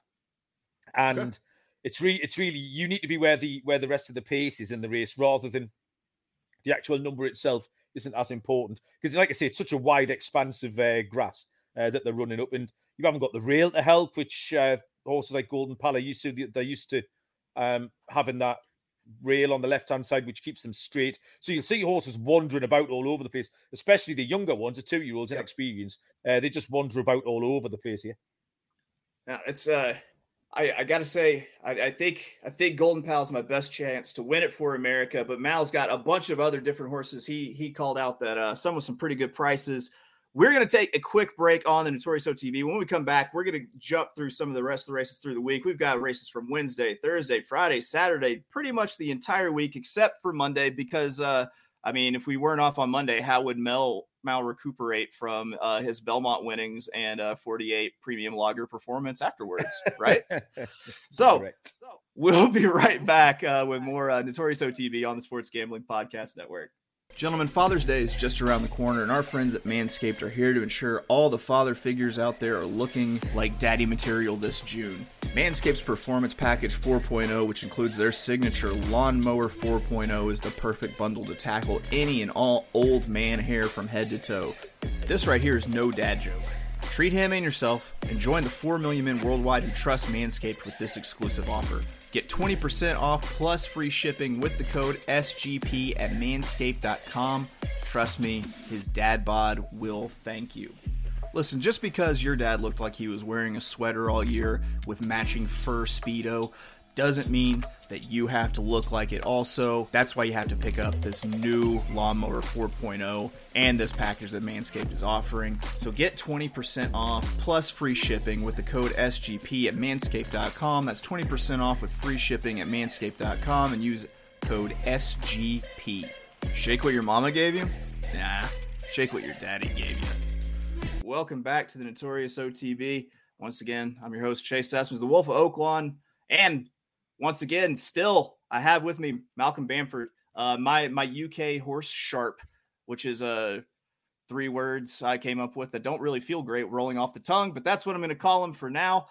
and. Good. It's really you need to be where the rest of the pace is in the race, rather than the actual number itself isn't as important, because like I say, it's such a wide expanse of grass that they're running up, and you haven't got the rail to help, which horses like Golden Pal are used to having that rail on the left hand side, which keeps them straight. So you'll see horses wandering about all over the place, especially the younger ones, the 2-year-olds inexperienced. They just wander about all over the place here. Yeah, I got to say, I think Golden Pal is my best chance to win it for America, but Mal's got a bunch of other different horses. He called out that some with some pretty good prices. We're going to take a quick break on the Notorious OTB. When we come back, we're going to jump through some of the rest of the races through the week. We've got races from Wednesday, Thursday, Friday, Saturday, pretty much the entire week except for Monday, because, if we weren't off on Monday, how would Mal recuperate from his Belmont winnings and 48 premium lager performance afterwards, right? So we'll be right back with more Notorious OTB on the Sports Gambling Podcast Network. Gentlemen, Father's Day is just around the corner, and our friends at Manscaped are here to ensure all the father figures out there are looking like daddy material this June. Manscaped's Performance Package 4.0, which includes their signature Lawnmower 4.0, is the perfect bundle to tackle any and all old man hair from head to toe. This right here is no dad joke. Treat him and yourself, and join the 4 million men worldwide who trust Manscaped with this exclusive offer. Get 20% off plus free shipping with the code SGP at manscaped.com. Trust me, his dad bod will thank you. Listen, just because your dad looked like he was wearing a sweater all year with matching fur Speedo doesn't mean that you have to look like it also. That's why you have to pick up this new Lawnmower 4.0 and this package that Manscaped is offering. So get 20% off plus free shipping with the code SGP at manscaped.com. That's 20% off with free shipping at manscaped.com and use code SGP. Shake what your mama gave you? Nah, shake what your daddy gave you. Welcome back to the Notorious OTB. Once again, I'm your host, Chase Sessoms, the Wolf of Oaklawn, and once again, still, I have with me Malcolm Bamford, my UK horse sharp, which is three words I came up with that don't really feel great rolling off the tongue, but that's what I'm going to call him for now.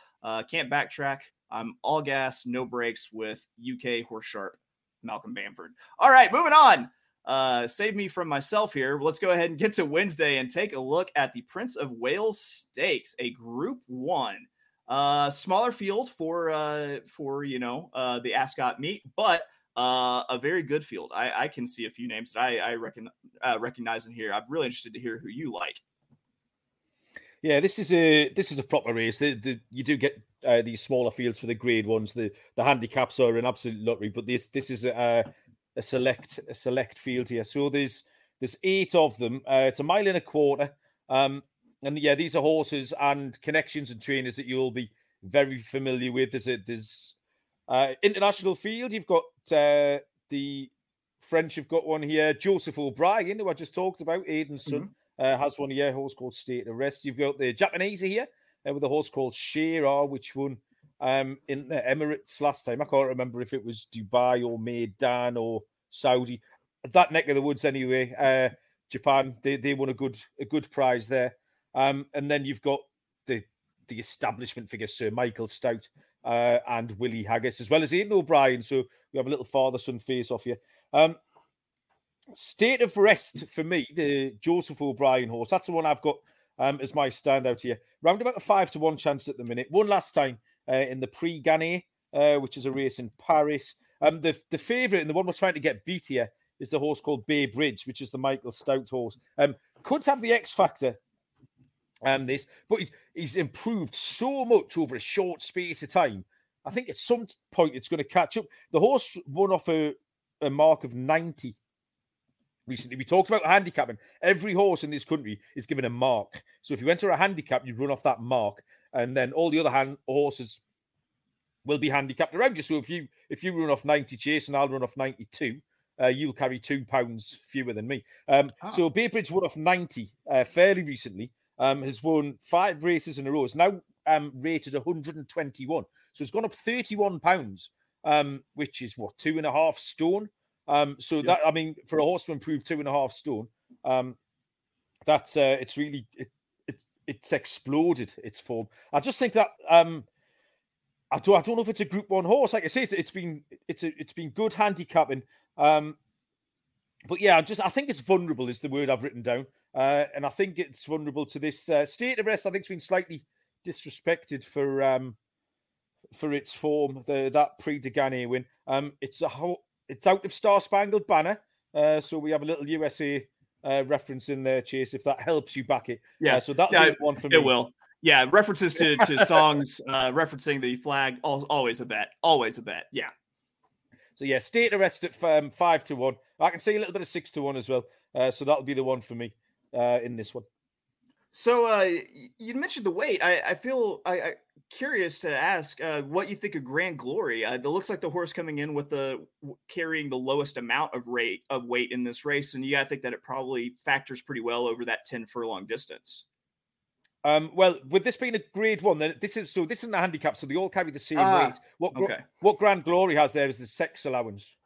Can't backtrack. I'm all gas, no brakes with UK horse sharp, Malcolm Bamford. All right, moving on. Save me from myself here. Let's go ahead and get to Wednesday and take a look at the Prince of Wales Stakes, a Group 1. Smaller field for the Ascot meet, but a very good field. I can see a few names that I recognize in here. I'm really interested to hear who you like. Yeah, this is a proper race. You do get these smaller fields for the grade ones. The handicaps are an absolute lottery, but this is a select field here. So there's 8 of them. It's 1.25 miles. And yeah, these are horses and connections and trainers that you'll be very familiar with. There's international field. You've got the French have got one here. Joseph O'Brien, who I just talked about, Aidan's son, has one here, a horse called State of Rest. You've got the Japanese here with a horse called Shira, which won in the Emirates last time. I can't remember if it was Dubai or Maidan or Saudi. That neck of the woods anyway. Japan, they won a good prize there. And then you've got the establishment figure, Sir Michael Stout and Willie Haggis, as well as Aidan O'Brien. So we have a little father-son face-off here. State of Rest for me, the Joseph O'Brien horse. That's the one I've got as my standout here. Round about a 5 to 1 chance at the minute. Won last time in the pre-Ghanaian. which is a race in Paris. The favourite and the one we're trying to get beat here is the horse called Bay Bridge, which is the Michael Stout horse. Could have the X factor. But he's improved so much over a short space of time. I think at some point it's going to catch up. The horse won off a mark of 90 recently. We talked about handicapping. Every horse in this country is given a mark. So if you enter a handicap, you run off that mark, and then all the other horses will be handicapped around you. So if you run off 90 Chase and I'll run off 92, you'll carry £2 fewer than me. So Baaeed Bridge won off 90 fairly recently. Has won 5 races in a row. It's now rated 121. So it's gone up £31, which is what, 2.5 stone. That, I mean, for a horse to improve 2.5 stone, that's it's really it's exploded its form. I just think that I don't know if it's a Group One horse. Like I say, it's been good handicapping. But yeah, I think it's vulnerable is the word I've written down. And I think it's vulnerable to this state of rest. I think it's been slightly disrespected for its form, that pre-Degane win. It's out of Star Spangled Banner. So we have a little USA reference in there, Chase, if that helps you back it. Yeah. So that one for me. It will. Yeah, references to songs referencing the flag. Always a bet. Always a bet. Yeah. So yeah, state of rest at 5-1. I can see a little bit of 6-1 as well. So that'll be the one for me in this one. So you mentioned the weight. I feel I curious to ask what you think of Grand Glory. It looks like the horse coming in with carrying the lowest amount of weight in this race, and you got to think that it probably factors pretty well over that 10 furlong distance. Well, with this being a Grade One, then this isn't a handicap, so they all carry the same weight. What Grand Glory has there is the sex allowance,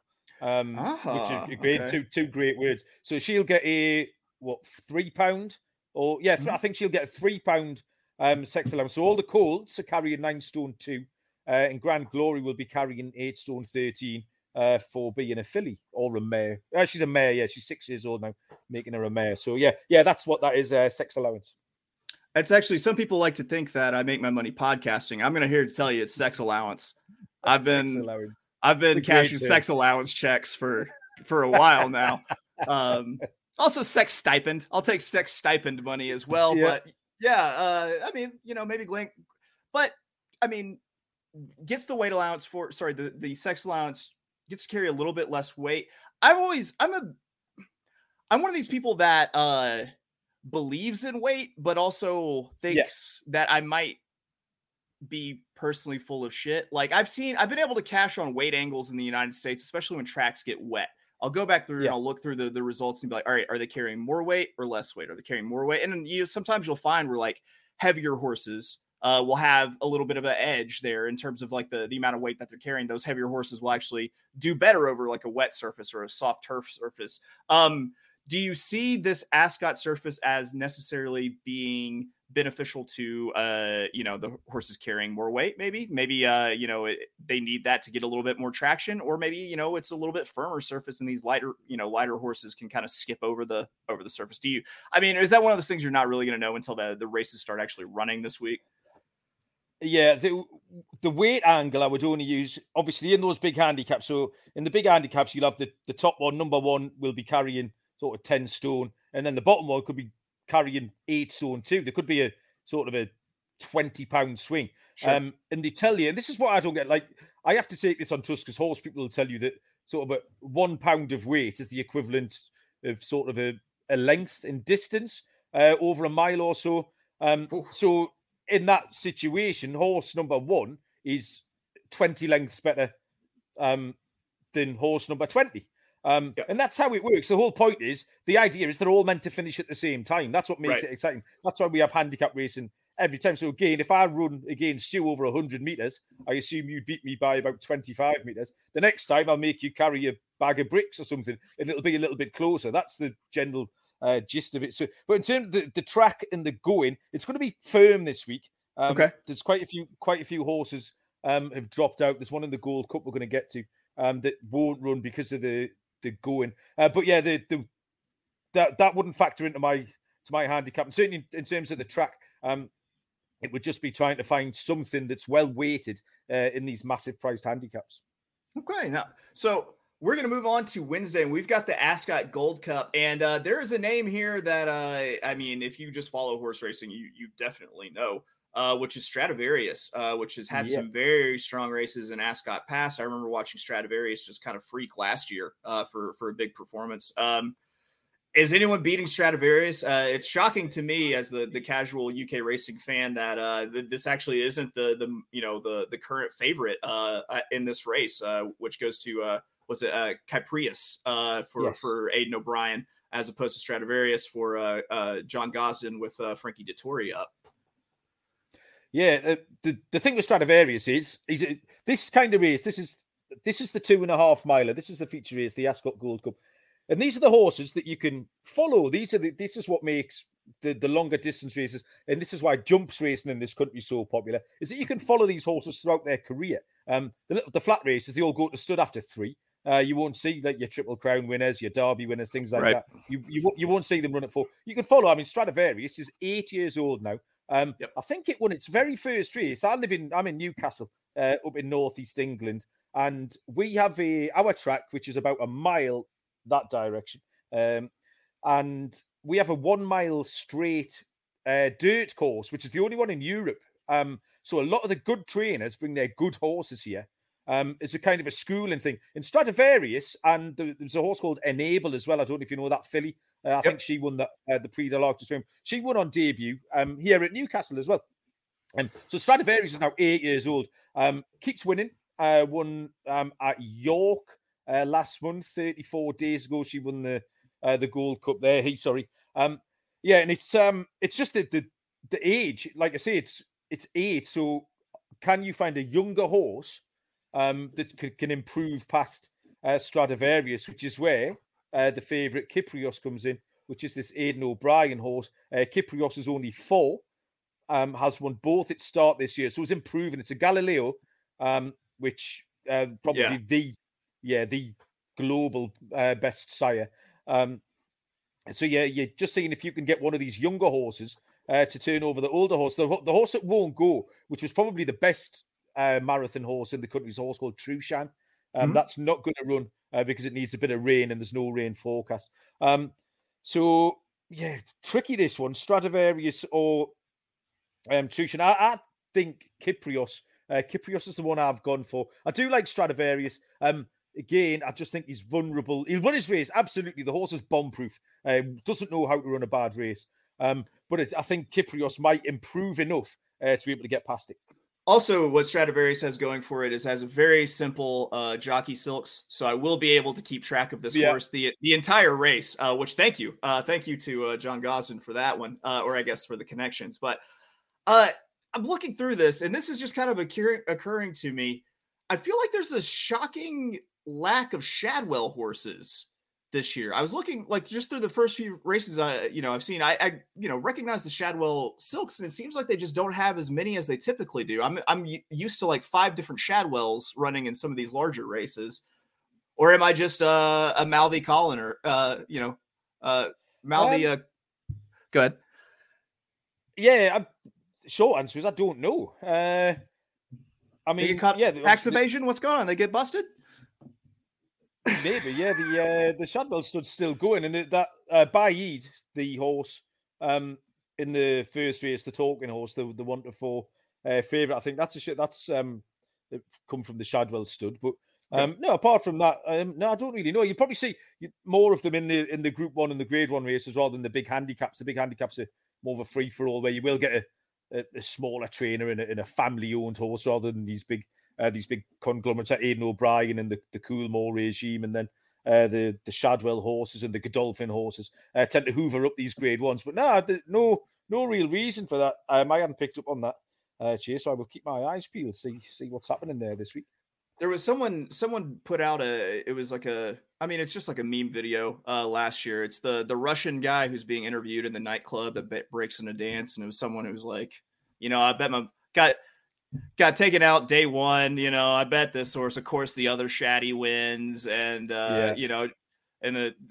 which is a Grade Two great words. So she'll get a £3, or I think she'll get a £3 sex allowance. So all the colts are carrying 9 stone 2, and Grand Glory will be carrying 8 stone 13 for being a filly or a mare. She's a mare, yeah. She's 6 years old now, making her a mare. So yeah, that's what that is, sex allowance. It's actually, some people like to think that I make my money podcasting. I'm going to here to tell you it's sex allowance. I've been cashing sex allowance checks for a while now. Also sex stipend. I'll take sex stipend money as well. Yeah. But yeah, maybe Glenn, gets the weight allowance the sex allowance, gets to carry a little bit less weight. I'm one of these people that, believes in weight, but also thinks that I might be personally full of shit. Like I've been able to cash on weight angles in the United States, especially when tracks get wet. I'll go back through and I'll look through the results and be like, all right, are they carrying more weight or less weight? Are they carrying more weight? And then sometimes you'll find where like heavier horses will have a little bit of an edge there in terms of like the amount of weight that they're carrying. Those heavier horses will actually do better over like a wet surface or a soft turf surface. Do you see this Ascot surface as necessarily being beneficial to, the horses carrying more weight? Maybe they need that to get a little bit more traction, or maybe, it's a little bit firmer surface and these lighter horses can kind of skip over the surface. Is that one of those things you're not really going to know until the races start actually running this week? Yeah, the weight angle I would only use, obviously, in those big handicaps. So in the big handicaps, you'll have the top one, number one, will be carrying sort of 10 stone, and then the bottom one could be carrying 8 stone 2. There could be a sort of a £20 swing. Sure. And they tell you, and this is what I don't get, like I have to take this on trust because horse people will tell you that sort of a 1 pound of weight is the equivalent of sort of a length in distance over a mile or so. So in that situation, horse number one is 20 lengths better than horse number 20. And that's how it works. The whole point is, the idea is they're all meant to finish at the same time. That's what makes it exciting. That's why we have handicap racing every time. So again, if I run against you over 100 metres, I assume you beat me by about 25 metres. The next time I'll make you carry a bag of bricks or something, and it'll be a little bit closer. That's the general gist of it. So, but in terms of the track and the going, it's going to be firm this week. There's quite a few horses have dropped out. There's one in the Gold Cup we're going to get to that won't run because of the going, but yeah, that wouldn't factor into my handicap, and certainly in terms of the track. It would just be trying to find something that's well weighted in these massive priced handicaps. Okay. Now, so we're going to move on to Wednesday, and we've got the Ascot Gold Cup. And there is a name here that, I mean, if you just follow horse racing, you definitely know, which is Stradivarius, which has had some very strong races in Ascot past. I remember watching Stradivarius just kind of freak last year for a big performance. Is anyone beating Stradivarius? It's shocking to me as the casual UK racing fan that this actually isn't the current favorite in this race, which goes to Kyprios for Aidan O'Brien, as opposed to Stradivarius for John Gosden with Frankie Dettori up. Yeah, the thing with Stradivarius is this kind of race. This is the 2.5 miler. This is the feature race, the Ascot Gold Cup. And these are the horses that you can follow. This is what makes the longer distance races, and this is why jumps racing in this country is so popular, is that you can follow these horses throughout their career. The flat races, they all go to stud after three. You won't see like your Triple Crown winners, your Derby winners, things like that. You won't see them run at four. You can follow. I mean, Stradivarius is 8 years old now. I think it won its very first race. I'm in Newcastle, up in northeast England, and we have our track, which is about a mile that direction, and we have a 1 mile straight dirt course, which is the only one in Europe, so a lot of the good trainers bring their good horses here. It's a kind of a schooling thing in Stradivarius, and there's a horse called Enable as well. I don't know if you know that filly. I think she won the Prix de l'Arc de Triomphe. She won on debut here at Newcastle as well, and so Stradivarius is now 8 years old, keeps winning. Won at York last month, 34 days ago, she won the Gold Cup there. And it's just the age. Like I say, it's eight. So can you find a younger horse that can improve past Stradivarius, which is where the favourite Kyprios comes in, which is this Aidan O'Brien horse. Kyprios is only 4, has won both its start this year, so it's improving. It's a Galileo, which probably the global best sire. So you're just seeing if you can get one of these younger horses to turn over the older horse. The horse that won't go, which was probably the best marathon horse in the country, is a horse called Trushan. That's not going to run because it needs a bit of rain, and there's no rain forecast. Tricky this one, Stradivarius or Trushan. I think Kyprios. Kyprios is the one I've gone for. I do like Stradivarius. Again, I just think he's vulnerable. He'll run his race, absolutely. The horse is bomb-proof. Doesn't know how to run a bad race. But I think Kyprios might improve enough to be able to get past it. Also, what Stradivarius has going for it is has a very simple jockey silks, so I will be able to keep track of this horse the entire race, which thank you. Thank you to John Gosden for that one, or I guess for the connections. But I'm looking through this, and this is just kind of occurring to me. I feel like there's a shocking lack of Shadwell horses this year. I was looking like just through the first few races I've seen, I recognize the Shadwell silks, and it seems like they just don't have as many as they typically do. I'm used to like 5 different Shadwells running in some of these larger races. Or am I just a mouthy Colliner? Go ahead. Yeah, short answer is I don't know. Tax evasion, what's going on? They get busted? Maybe, yeah. The Shadwell stud's still going, and that Baaeed, the horse in the first race, the talking horse, the 1-4 favorite. I think that's come from the Shadwell stud. But no, apart from that, no, I don't really know. You probably see more of them in the Group 1 and the Grade 1 races rather than the big handicaps. The big handicaps are more of a free for all, where you will get a smaller trainer and a family owned horse rather than these big conglomerates like Aidan O'Brien and the Coolmore regime, and then the Shadwell horses and the Godolphin horses tend to hoover up these Grade 1s. But no real reason for that. I hadn't picked up on that, Chase, so I will keep my eyes peeled, see what's happening there this week. There was someone put out it's just like a meme video last year. It's the Russian guy who's being interviewed in the nightclub that breaks into dance, and it was someone who's like, I bet my got taken out day one, I bet this horse, of course the other Shaddy wins, and and the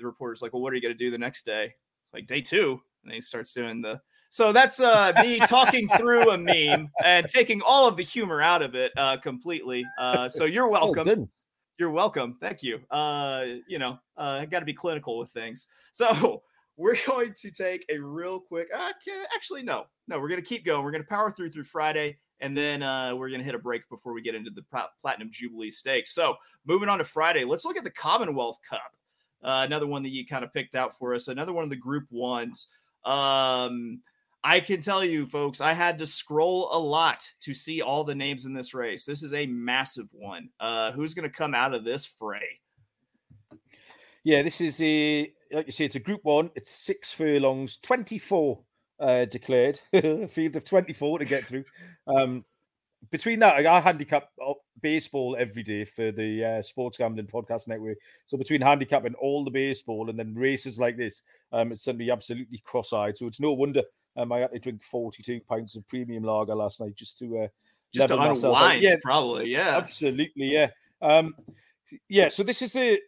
reporter's like, well, what are you going to do the next day? It's like day 2, and then he starts doing the So that's me talking through a meme and taking all of the humor out of it completely. So you're welcome. Oh, you're welcome. Thank you. I got to be clinical with things. So we're going to take a real quick. We're going to keep going. We're going to power through Friday. And then we're going to hit a break before we get into the Platinum Jubilee Stakes. So moving on to Friday, let's look at the Commonwealth Cup. Another one that you kind of picked out for us. Another one of the group ones. I can tell you, folks, I had to scroll a lot to see all the names in this race. This is a massive one. Who's going to come out of this fray? Yeah, this is like you say, it's a group one. It's 6 furlongs, 24. Declared a field of 24 to get through. Between that, I handicap baseball every day for the Sports Gambling Podcast Network. So between handicapping all the baseball and then races like this, it's suddenly absolutely cross-eyed. So it's no wonder I had to drink 42 pints of premium lager last night just to unwind. Yeah, probably. Yeah, absolutely. Yeah. So this is a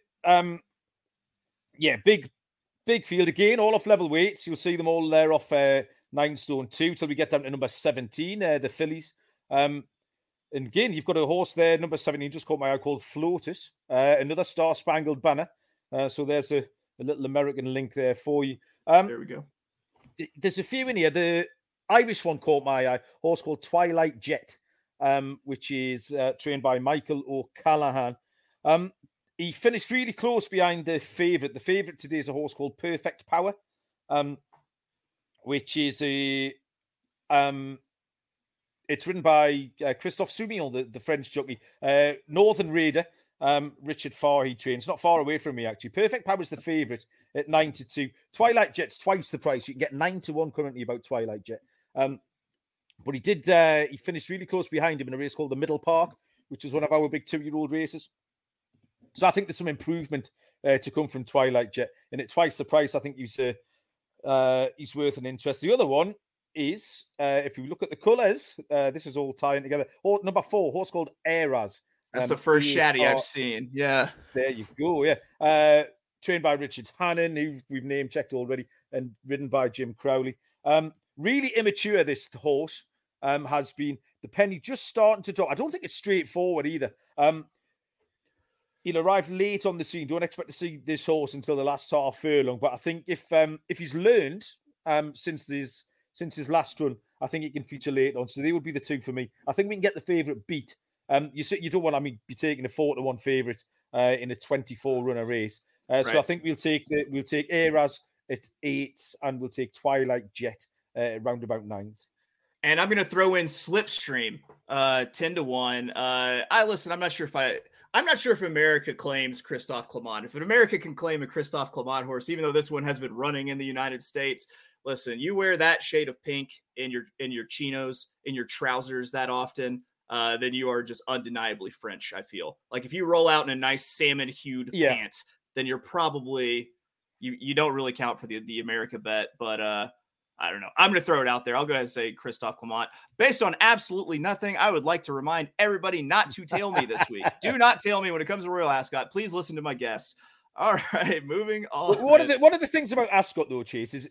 big field again, all off level weights. You'll see them all there off 9 stone 2 till we get down to number 17, the fillies. And again, you've got a horse there, number 17, just caught my eye, called Floatus, another Star Spangled Banner. So there's a little American link there for you. There we go. There's a few in here. The Irish one caught my eye, horse called Twilight Jet, which is trained by Michael O'Callaghan. He finished really close behind the favourite. The favourite today is a horse called Perfect Power, which is it's ridden by Christophe Soumillon, the French jockey, Northern Raider, Richard Farhey trains. Not far away from me, actually. Perfect Power is the favourite at 9-2. Twilight Jet's twice the price. You can get 9-1 currently about Twilight Jet. But he finished really close behind him in a race called the Middle Park, which is one of our big 2-year-old races. So I think there's some improvement to come from Twilight Jet. And at twice the price, I think he's worth an interest. The other one is, if you look at the colours, this is all tying together. Number 4, horse called Airaz. That's the first shatty I've seen. Yeah. There you go, yeah. Trained by Richard Hannon, who we've name-checked already, and ridden by Jim Crowley. Really immature, this horse has been. The penny just starting to drop. I don't think it's straightforward either. He'll arrive late on the scene. Don't expect to see this horse until the last half furlong. But I think if he's learned since his last run, I think he can feature late on. So they would be the two for me. I think we can get the favourite beat. You don't want be taking a 4-1 favourite in a 24 runner race. Right. So I think we'll take Airaz at 8, and we'll take Twilight Jet round about 9s. And I'm going to throw in Slipstream 10-1. I'm not sure if America claims Christophe Clement. If an America can claim a Christophe Clement horse, even though this one has been running in the United States, listen, you wear that shade of pink in your chinos, in your trousers that often, then you are just undeniably French, I feel. Like if you roll out in a nice salmon-hued pant, then you're probably you don't really count for the America bet, but I don't know. I'm going to throw it out there. I'll go ahead and say Christophe Clement. Based on absolutely nothing, I would like to remind everybody not to tail me this week. Do not tail me when it comes to Royal Ascot. Please listen to my guest. All right, moving on. One of the things about Ascot, though, Chase, is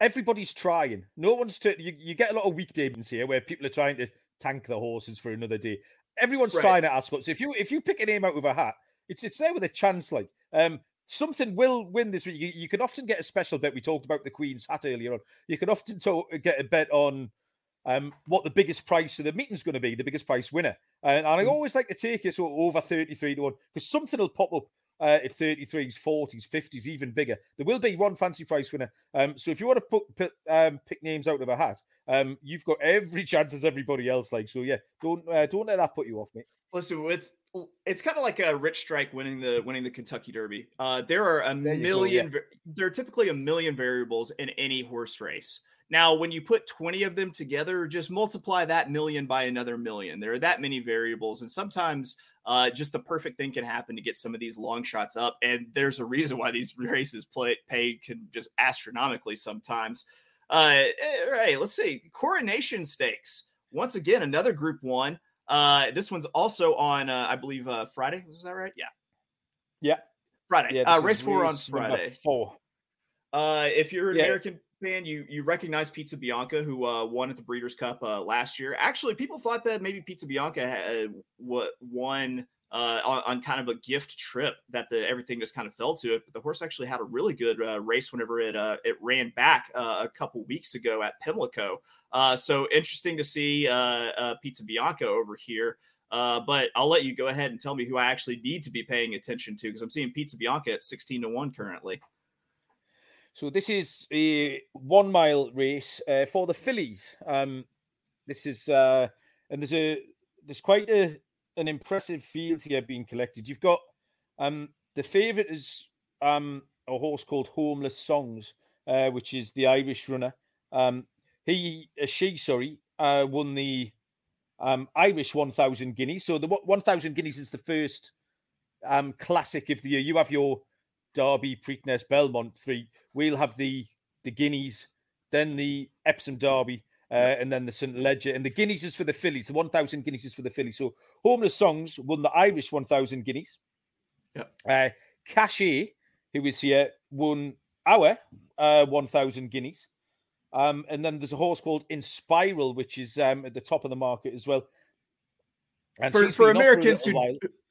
everybody's trying. No one's you get a lot of weekday bins here where people are trying to tank the horses for another day. Everyone's trying at Ascot. So if you pick a name out of a hat, it's there with a chance, like. Something will win this week. You can often get a special bet. We talked about the Queen's hat earlier on. You can often get a bet on what the biggest price of the meeting's going to be, the biggest price winner. And I always like to take it over 33-1 because something will pop up at 33s, 40s, 50s, even bigger. There will be one fancy price winner. So if you want to pick names out of a hat, you've got every chance as everybody else. Like, so yeah, don't let that put you off, mate. Listen, it's kind of like a Rich Strike winning the Kentucky Derby. There are typically a million variables in any horse race. Now, when you put 20 of them together, just multiply that million by another million. There are that many variables. And sometimes just the perfect thing can happen to get some of these long shots up. And there's a reason why these races pay can just astronomically sometimes. All right, let's see. Coronation Stakes. Once again, another Group 1. This one's also on, I believe, Friday. Is that right? Yeah. Friday. Yeah, race 4 on Friday. 4. If you're an American fan, you recognize Pizza Bianca, who won at the Breeders' Cup last year. Actually, people thought that maybe Pizza Bianca had won on kind of a gift trip, that everything just kind of fell to it. But the horse actually had a really good race whenever it ran back a couple weeks ago at Pimlico. So interesting to see Pizza Bianca over here. But I'll let you go ahead and tell me who I actually need to be paying attention to, because I'm seeing Pizza Bianca at 16-1 currently. So this is a 1 mile race for the fillies. This is and there's quite an impressive field here being collected. You've got the favourite is a horse called Homeless Songs, which is the Irish runner. She won the Irish 1,000 guineas. So the 1,000 guineas is the first classic of the year. You have your Derby, Preakness, Belmont 3. We'll have the guineas, then the Epsom Derby, and then the St. Leger. And the guineas is for the fillies. The 1,000 guineas is for the fillies. So Homeless Songs won the Irish 1,000 guineas. Yeah. Cachet, who is here, won our 1,000 guineas. And then there's a horse called In Spiral, which is at the top of the market as well. And for Americans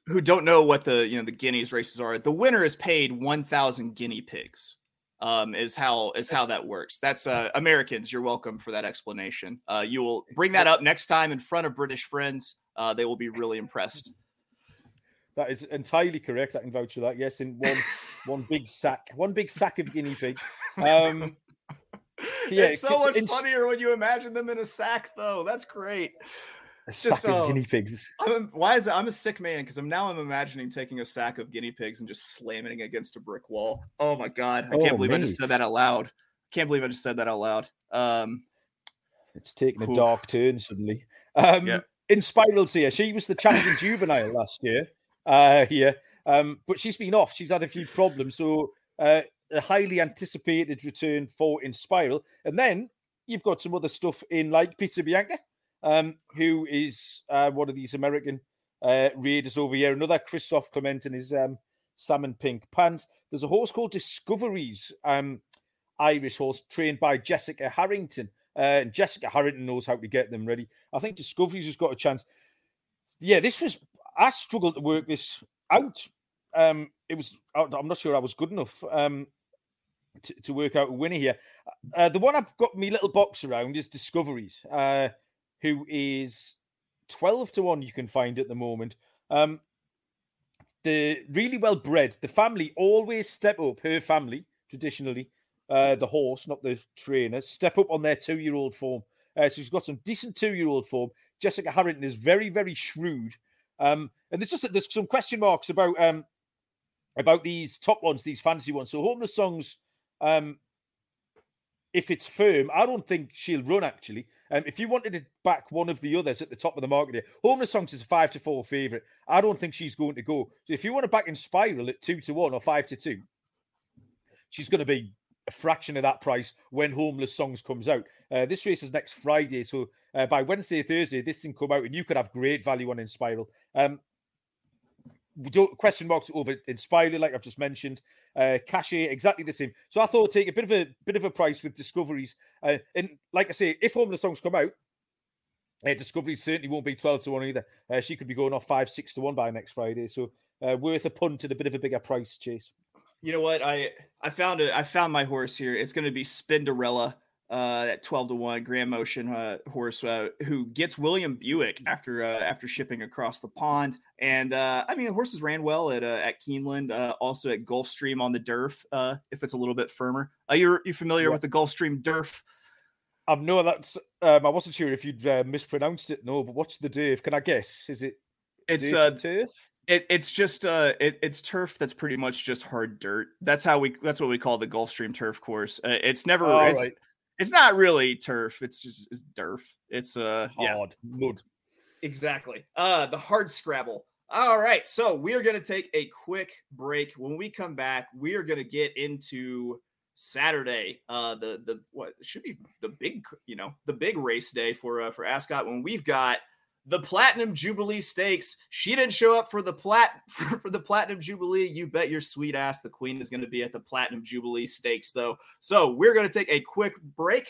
who don't know what the guineas races are, the winner is paid 1,000 guinea pigs. Is how that works. That's Americans. You're welcome for that explanation. You will bring that up next time in front of British friends. They will be really impressed. That is entirely correct. I can vouch for that. Yes, in one big sack of guinea pigs. Yeah, it's so much funnier when you imagine them in a sack, though. That's great. A sack of guinea pigs. Why is it? I'm a sick man because I'm imagining taking a sack of guinea pigs and just slamming it against a brick wall. Oh my god! I just said that out loud. Can't believe I just said that out loud. It's taking a dark turn suddenly. Yeah. In Spirals here, she was the champion juvenile last year. But she's been off. She's had a few problems. So a highly anticipated return for In Spiral, and then you've got some other stuff in like Pizza Bianca. Who is one of these American raiders over here. Another Christophe Clement in his salmon pink pants. There's a horse called Discoveries, Irish horse trained by Jessica Harrington. And Jessica Harrington knows how to get them ready. I think Discoveries has got a chance. Yeah, I struggled to work this out. I'm not sure I was good enough to work out a winner here. The one I've got my little box around is Discoveries. Who is 12-1 you can find at the moment. They're really well-bred. The family always step up, her family, traditionally, the horse, not the trainer, step up on their 2-year-old form. So she's got some decent 2-year-old form. Jessica Harrington is very, very shrewd. And there's some question marks about these top ones, these fantasy ones. So Homeless Songs, if it's firm, I don't think she'll run, actually. If you wanted to back one of the others at the top of the market here, Homeless Songs is a 5-4 favourite. I don't think she's going to go. So if you want to back In Spiral at 2-1 or 5-2, she's going to be a fraction of that price when Homeless Songs comes out. This race is next Friday, so by Wednesday, Thursday, this thing come out, and you could have great value on In Spiral. We don't question marks over In Spiral, like I've just mentioned. Cachet, exactly the same. So I thought take a bit of a price with Discoveries. And like I say, if Homeless Songs come out, Discoveries certainly won't be 12-1 either. She could be going off 5-6-1 by next Friday. So worth a punt at a bit of a bigger price, Chase. You know what? I found my horse here. It's going to be Spinderella. That 12-1 Grand Motion horse who gets William Buick after shipping across the pond. And horses ran well at Keeneland, also at Gulfstream on the Derf, if it's a little bit firmer. Are you familiar with the Gulfstream Derf? No, that's I wasn't sure if you'd mispronounced it. No, but what's the Derf? Can I guess? Is it? It's turf. It's turf that's pretty much just hard dirt. That's what we call the Gulfstream Turf course. It's not really turf. It's just derf. It's hard mud. Exactly. The hard scrabble. All right. So we are going to take a quick break. When we come back, we are going to get into Saturday. What should be the big race day for Ascot, when we've got the Platinum Jubilee Stakes. She didn't show up for the Platinum Jubilee. You bet your sweet ass the Queen is going to be at the Platinum Jubilee Stakes, though. So we're going to take a quick break,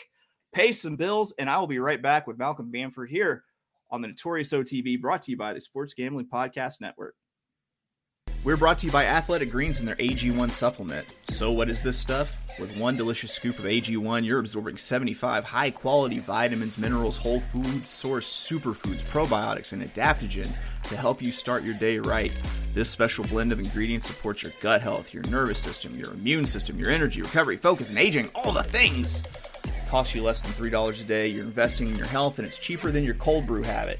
pay some bills, and I will be right back with Malcolm Bamford here on the Notorious OTB, brought to you by the Sports Gambling Podcast Network. We're brought to you by Athletic Greens and their AG1 supplement. So what is this stuff? With one delicious scoop of AG1, you're absorbing 75 high-quality vitamins, minerals, whole food source superfoods, probiotics, and adaptogens to help you start your day right. This special blend of ingredients supports your gut health, your nervous system, your immune system, your energy, recovery, focus, and aging, all the things. It costs you less than $3 a day. You're investing in your health, and it's cheaper than your cold brew habit.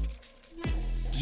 Did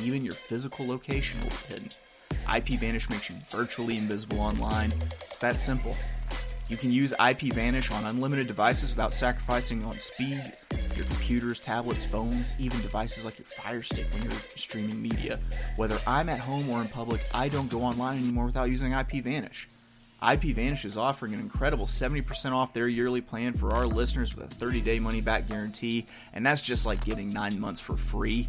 Even your physical location will be hidden. IPVanish makes you virtually invisible online. It's that simple. You can use IPVanish on unlimited devices without sacrificing on speed. Your computers, tablets, phones, even devices like your Fire Stick when you're streaming media. Whether I'm at home or in public, I don't go online anymore without using IPVanish. IPVanish is offering an incredible 70% off their yearly plan for our listeners with a 30-day money-back guarantee, and that's just like getting 9 months for free.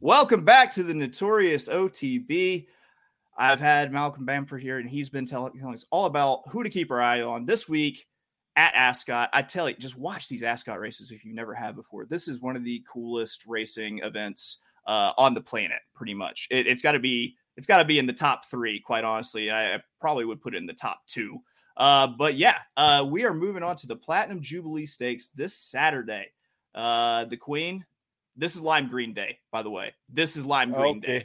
Welcome back to the Notorious OTB. I've had Malcolm Bamford here, and he's been telling us all about who to keep our eye on this week at Ascot. I tell you, just watch these Ascot races if you never have before. This is one of the coolest racing events on the planet, pretty much. It's got to be in the top three, quite honestly. I probably would put it in the top two. But we are moving on to the Platinum Jubilee Stakes this Saturday. The Queen. This is lime green day, by the way. This is lime green day.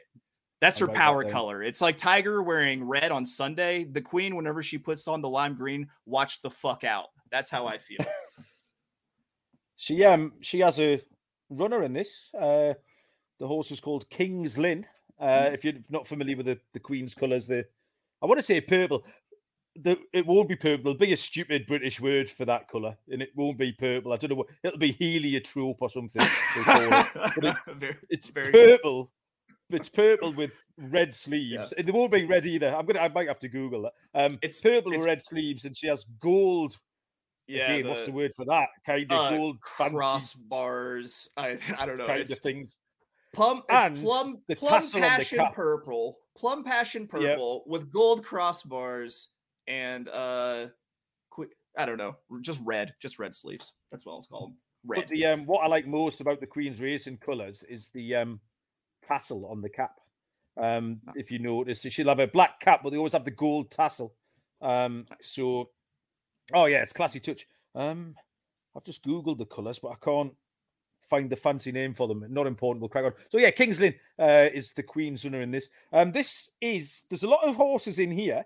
That's her power color. It's like Tiger wearing red on Sunday. The Queen, whenever she puts on the lime green, watch the fuck out. That's how I feel. She has a runner in this. The horse is called King's Lynn. If you're not familiar with the Queen's colours, I want to say purple. It won't be purple. There'll be a stupid British word for that colour, and it won't be purple. I don't know what it'll be, heliotrope or something. But it's very purple. Good. It's purple with red sleeves. Yeah. It won't be red either. I might have to Google that. It's purple with red sleeves, and she has gold. Yeah, again, what's the word for that? Kind of gold crossbars. I don't know. Kind of things. Plum passion purple, yeah, with gold crossbars. And I don't know, just red sleeves. That's what it's called. Red. But the what I like most about the Queen's racing colours is the tassel on the cap. If you notice, she'll have a black cap, but they always have the gold tassel. So, oh yeah, it's classy touch. I've just Googled the colours, but I can't find the fancy name for them. Not important. We'll crack on. So yeah, King's Lynn is the Queen's runner in this. There's a lot of horses in here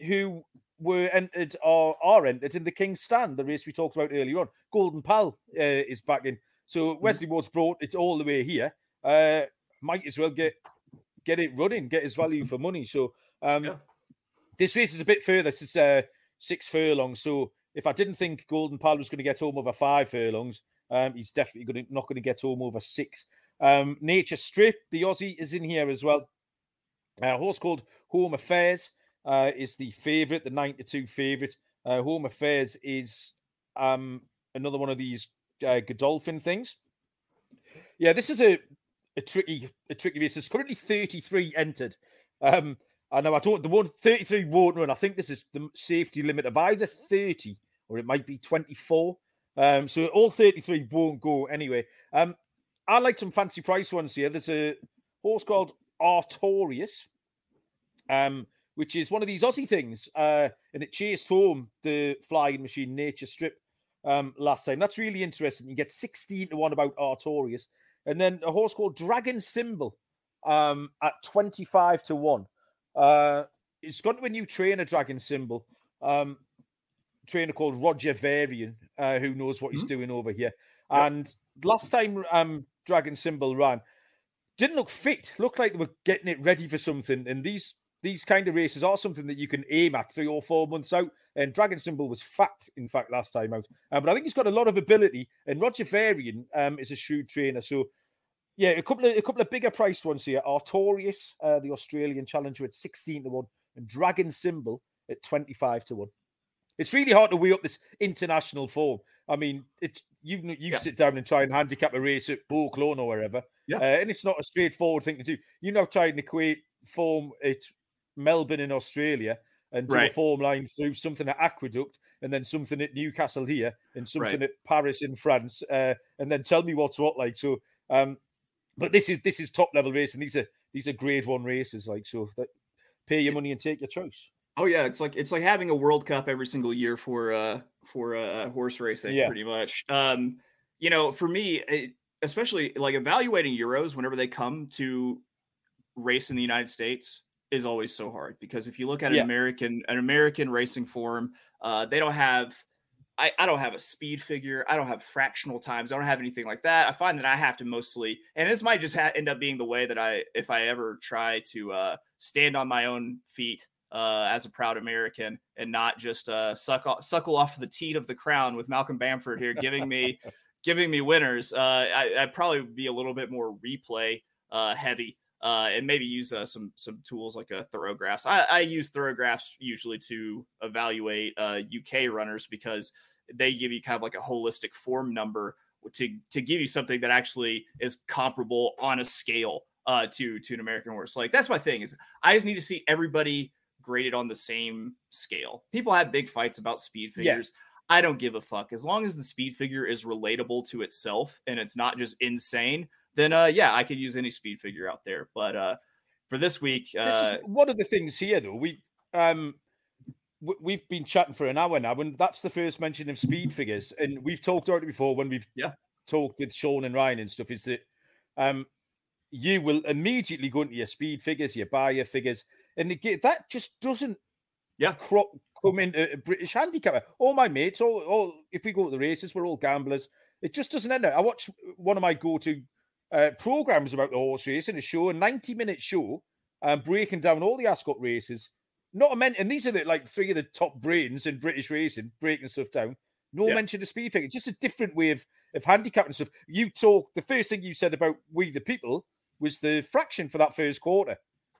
who were entered or are entered in the King's Stand, the race we talked about earlier on. Golden Pal is back in. So Wesley Ward's brought it all the way here. Might as well get it running, get his value for money. So This race is a bit further. This is 6 furlongs. So if I didn't think Golden Pal was going to get home over 5 furlongs, he's definitely not going to get home over 6. Nature Strip, the Aussie, is in here as well. A horse called Home Affairs. is the favourite, the 9-2 favourite. Home Affairs is another one of these Godolphin things. Yeah, this is a tricky race. There's currently 33 entered. I know I don't, the one 33 won't run. I think this is the safety limit of either 30 or it might be 24. So all 33 won't go anyway. I like some fancy price ones here. There's a horse called Artorius, which is one of these Aussie things. And it chased home the flying machine Nature Strip last time. That's really interesting. You get 16-1 about Artorius. And then a horse called Dragon Symbol at 25-1. It's gone to a new trainer, Dragon Symbol, trainer called Roger Varian, who knows what he's doing over here. Yep. And last time Dragon Symbol ran, didn't look fit. Looked like they were getting it ready for something. And these kind of races are something that you can aim at 3 or 4 months out. And Dragon Symbol was fat, in fact, last time out. But I think he's got a lot of ability. And Roger Varian is a shrewd trainer. So, yeah, a couple of bigger priced ones here. Artorius, the Australian challenger, at 16-1, and Dragon Symbol at 25-1. It's really hard to weigh up this international form. I mean, it's you sit down and try and handicap a race at Beauclone or wherever, and it's not a straightforward thing to do. You now try and equate form at Melbourne in Australia and do a form line through something at Aqueduct and then something at Newcastle here and something at Paris in France, and then tell me what's what like. So, but this is top level racing. These are grade one races, like, so that pay your money and take your choice. Oh yeah, it's like having a World Cup every single year for horse racing, pretty much. You know, for me, especially like evaluating Euros whenever they come to race in the United States is always so hard, because if you look at an American racing form, they don't have. I don't have a speed figure. I don't have fractional times. I don't have anything like that. I find that I have to mostly, and this might just end up being the way that if I ever try to stand on my own feet as a proud American and not just suckle off the teat of the crown with Malcolm Bamford here giving me winners. I'd probably be a little bit more replay heavy. And maybe use some tools like thoroughgraphs. I use thoroughgraphs usually to evaluate UK runners, because they give you kind of like a holistic form number to give you something that actually is comparable on a scale to an American horse. Like, that's my thing, is I just need to see everybody graded on the same scale. People have big fights about speed figures. Yeah. I don't give a fuck. As long as the speed figure is relatable to itself and it's not just insane, then, I could use any speed figure out there. But for this week... this is one of the things here, though. We've been chatting for an hour now, and that's the first mention of speed figures. And we've talked about it before when we've talked with Sean and Ryan and stuff, is that you will immediately go into your speed figures, your buyer figures, and that just doesn't come into a British handicapper. All my mates, all if we go to the races, we're all gamblers. It just doesn't end up. I watch one of my go-to... programs about the horse racing, a 90-minute show, breaking down all the Ascot races. And these are like three of the top brains in British racing, breaking stuff down. No mention of speed figure. Just a different way of handicapping stuff. The first thing you said about We the People was the fraction for that first quarter.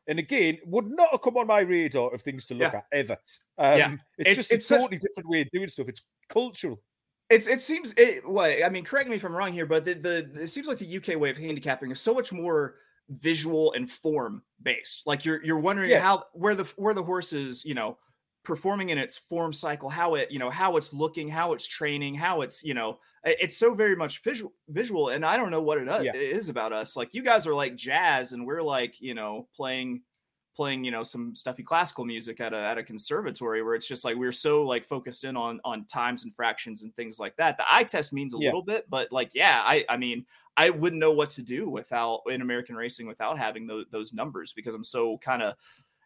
And again, would not have come on my radar of things to look at ever. It's just a totally different way of doing stuff. It's cultural. Correct me if I'm wrong here, but it seems like the UK way of handicapping is so much more visual and form based. Like you're wondering where the horse is, you know, performing in its form cycle, how it, you know, how it's looking, how it's training, how it's, you know, it's so very much visual. And I don't know what it is about us. Like, you guys are like jazz, and we're like, you know, playing, you know, some stuffy classical music at a conservatory, where it's just like we're so like focused in on times and fractions and things like that. The eye test means a little bit, but like, I wouldn't know what to do without in American racing without having those numbers, because I'm so kind of,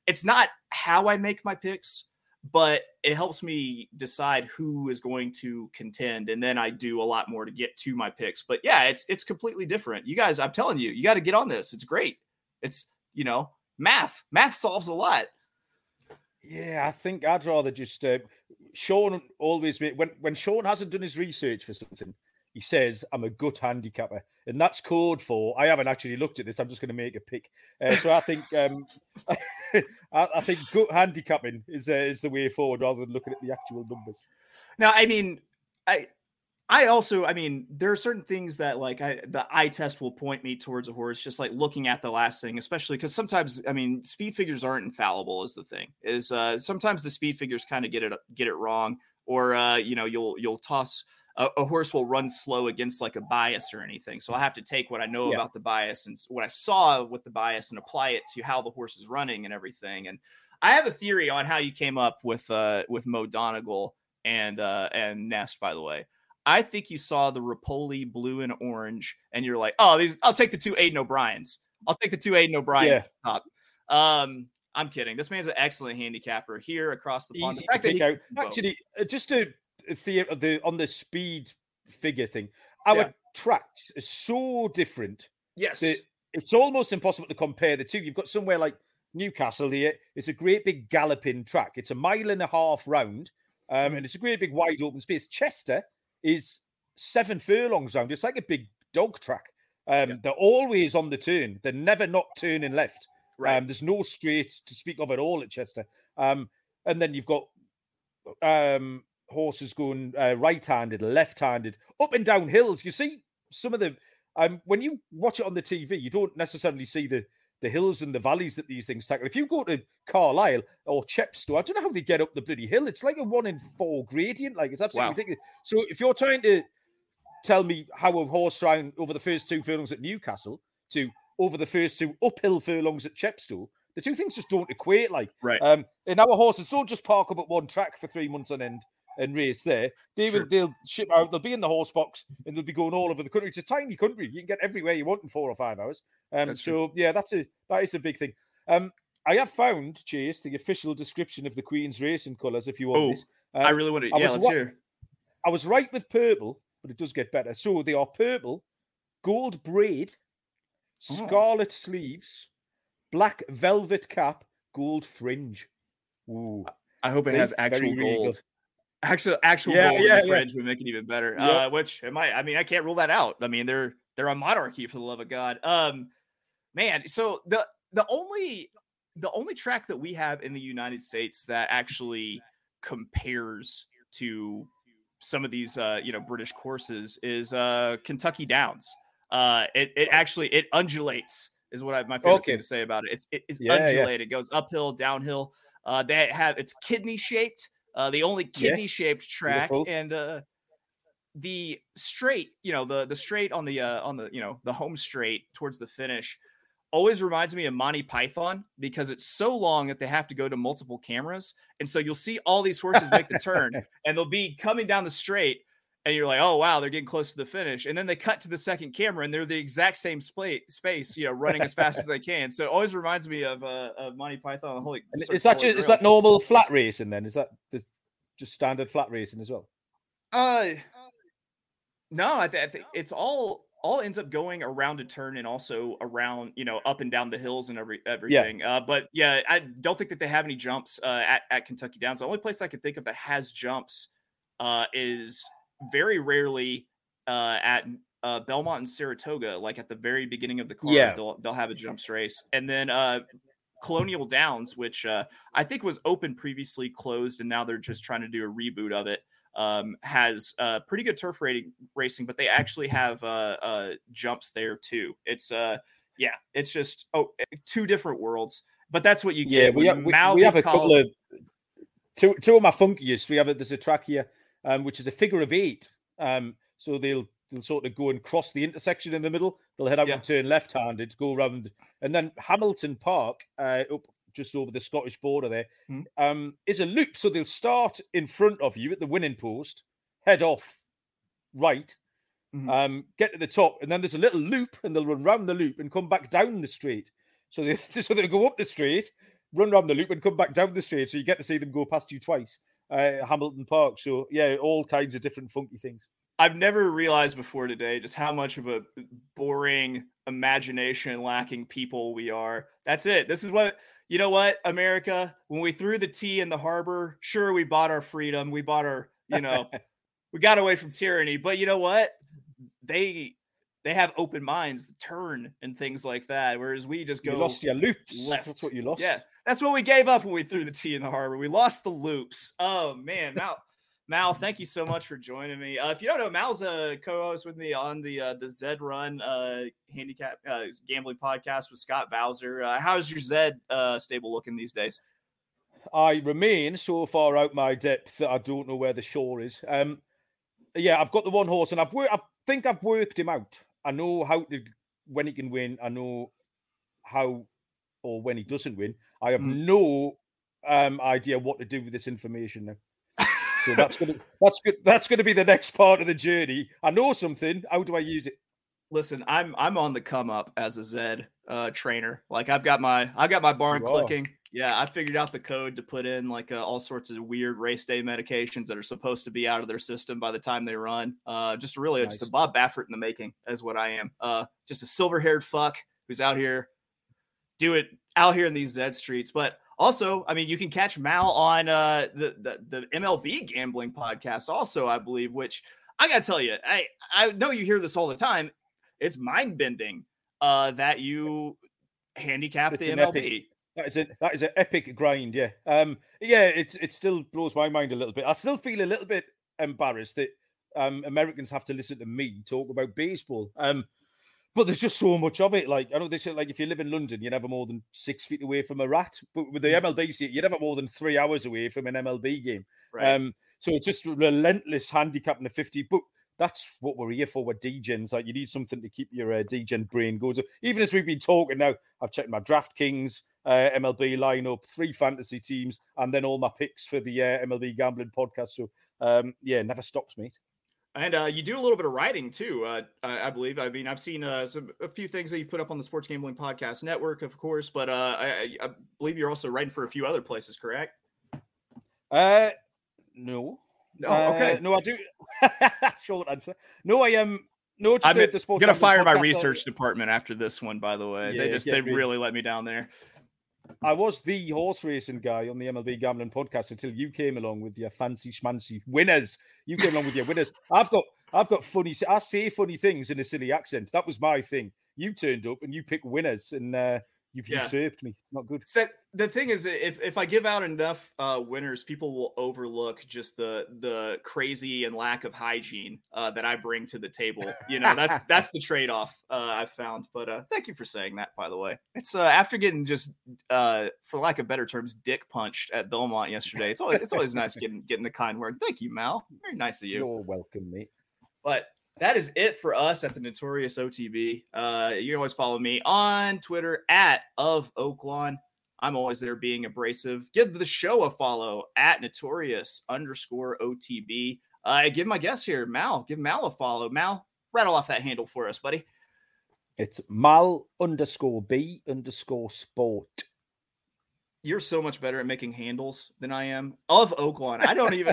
it's not how I make my picks, but it helps me decide who is going to contend. And then I do a lot more to get to my picks. But yeah, it's completely different. You guys, I'm telling you, you got to get on this. It's great. It's, you know, Math solves a lot. Yeah, I think I'd rather just Sean always, when Sean hasn't done his research for something, He says, I'm a gut handicapper. And that's code for, I haven't actually looked at this, I'm just going to make a pick. So I think I think gut handicapping is the way forward rather than looking at the actual numbers. Now, I mean, I also, I mean, there are certain things that like the eye test will point me towards a horse, just like looking at the last thing, especially because sometimes, I mean, speed figures aren't infallible is the thing is sometimes the speed figures kind of get it wrong. Or, you know, you'll toss a horse will run slow against like a bias or anything. So I have to take what I know about the bias and what I saw with the bias and apply it to how the horse is running and everything. And I have a theory on how you came up with Mo Donegal and Nest, by the way. I think you saw the Ripoli blue and orange and you're like, oh, these, I'll take the two Aidan O'Briens. I'll take the two Aidan O'Briens. Yeah. I'm kidding. This man's an excellent handicapper here across the pond. Actually, just to see on the speed figure thing, our tracks are so different. Yes. That it's almost impossible to compare the two. You've got somewhere like Newcastle here. It's a great big galloping track. It's a 1.5 mile round and it's a great big wide open space. Chester is 7 furlongs round. It's like a big dog track. They're always on the turn. They're never not turning left. Right. There's no straight to speak of at all at Chester. And then you've got horses going right-handed, left-handed, up and down hills. You see some of the when you watch it on the TV, you don't necessarily see the hills and the valleys that these things tackle. If you go to Carlisle or Chepstow, I don't know how they get up the bloody hill. It's like a 1 in 4 gradient. Like, it's absolutely ridiculous. So if you're trying to tell me how a horse ran over the first 2 furlongs at Newcastle to over the first 2 uphill furlongs at Chepstow, the two things just don't equate. Like, right. And our horses don't just park up at one track for 3 months on end and race there. They'll ship out, they'll be in the horse box and they'll be going all over the country. It's a tiny country. You can get everywhere you want in 4 or 5 hours. That is a big thing. I have found, Chase, the official description of the Queen's racing colours, if you want this. I really want it. Yeah, let's hear. I was right with purple, but it does get better. So they are purple, gold braid, scarlet sleeves, black velvet cap, gold fringe. Ooh. I hope it has actual gold. Actual gold fringe would make it even better. Yep. Which am I? I mean, I can't rule that out. I mean, they're a monarchy for the love of God. Man. So the only track that we have in the United States that actually compares to some of these British courses is Kentucky Downs. It undulates is what my favorite thing to say about it. It's undulated. It goes uphill, downhill. It's kidney shaped. The only kidney-shaped track, beautiful. And the straight, the straight on the home straight towards the finish always reminds me of Monty Python because it's so long that they have to go to multiple cameras. And so you'll see all these horses make the turn and they'll be coming down the straight and you're like, oh, wow, they're getting close to the finish. And then they cut to the second camera and they're the exact same space, running as fast as they can. So it always reminds me of Monty Python. Is that normal flat racing then? Is that just standard flat racing as well? No, I think it's all ends up going around a turn and also around, up and down the hills and everything. Yeah. But I don't think that they have any jumps at Kentucky Downs. The only place I can think of that has jumps is very rarely at Belmont and Saratoga, like at the very beginning of the card, they'll have a jumps race. And then Colonial Downs, which I think was open previously, closed, and now they're just trying to do a reboot of it, has pretty good turf racing, but they actually have jumps there too. It's it's just two different worlds, but that's what you get. Yeah, we have a couple of two of my funkiest. There's a track here. Which is a figure of 8. So they'll sort of go and cross the intersection in the middle. They'll head out and turn left-handed, go around. And then Hamilton Park, up just over the Scottish border there, is a loop. So they'll start in front of you at the winning post, head off right, get to the top. And then there's a little loop, and they'll run round the loop and come back down the straight. So they'll go up the straight, run round the loop, and come back down the straight. So you get to see them go past you twice. Hamilton Park. So all kinds of different funky things. I've never realized before today just how much of a boring, imagination lacking people we are. That's it. This is what, America, when we threw the tea in the harbor, sure, we bought our freedom. We bought our, we got away from tyranny, but you know what? they have open minds to turn and things like that, whereas we just go, you lost your loops. Left. That's what you lost. Yeah, that's what we gave up when we threw the tee in the harbor. We lost the loops. Oh, man. Mal, thank you so much for joining me. If you don't know, Mal's a co-host with me on the Zed Run handicap gambling podcast with Scott Bowser. How's your Zed stable looking these days? I remain so far out my depth that I don't know where the shore is. Yeah, I've got the one horse, and I think I've worked him out. I know when he can win. I know how or when he doesn't win. I have no idea what to do with this information now. So that's going to be the next part of the journey. I know something. How do I use it? Listen, I'm on the come up as a Zed trainer. Like I've got my barn clicking. Yeah, I figured out the code to put in like all sorts of weird race day medications that are supposed to be out of their system by the time they run. Just really nice. Just a Bob Baffert in the making is what I am. Just a silver-haired fuck who's out here in these Zed streets. But also, I mean, you can catch Mal on the MLB gambling podcast also, I believe, which I got to tell you, I know you hear this all the time. It's mind-bending that you handicap the MLB. That is an epic grind, yeah. It still blows my mind a little bit. I still feel a little bit embarrassed that Americans have to listen to me talk about baseball. But there's just so much of it. Like I know they say, like if you live in London, you're never more than 6 feet away from a rat. But with the MLB, you're never more than 3 hours away from an MLB game. Right. So it's just relentless handicapping the 50. But that's what we're here for. We're degens. Like you need something to keep your degen brain going. So even as we've been talking now, I've checked my DraftKings. MLB lineup, 3 fantasy teams, and then all my picks for the MLB gambling podcast. So, never stops, mate. And you do a little bit of writing too, I believe. I mean, I've seen a few things that you've put up on the Sports Gambling Podcast Network, of course, but I believe you're also writing for a few other places, correct? No. Oh, okay. No, I do. Short answer. No, I am. No, I'm going to fire my research department after this one, by the way. Yeah, they really let me down there. I was the horse racing guy on the MLB Gambling Podcast until you came along with your fancy schmancy winners. You came along with your winners. I've got funny. I say funny things in a silly accent. That was my thing. You turned up and you picked winners, and you've usurped me. It's not good. So the thing is, if I give out enough winners, people will overlook just the crazy and lack of hygiene that I bring to the table. You know, that's the trade-off I've found. But thank you for saying that, by the way. It's after getting just, for lack of better terms, dick punched at Belmont yesterday. It's always nice getting a kind word. Thank you, Mal. Very nice of you. You're welcome, mate. But that is it for us at the Notorious OTB. You can always follow me on Twitter @OfOaklawn. I'm always there being abrasive. Give the show a follow @Notorious_OTB. Give my guest here, Mal. Give Mal a follow. Mal, rattle off that handle for us, buddy. It's Mal_B_sport. You're so much better at making handles than I am. Of Oakland. I don't even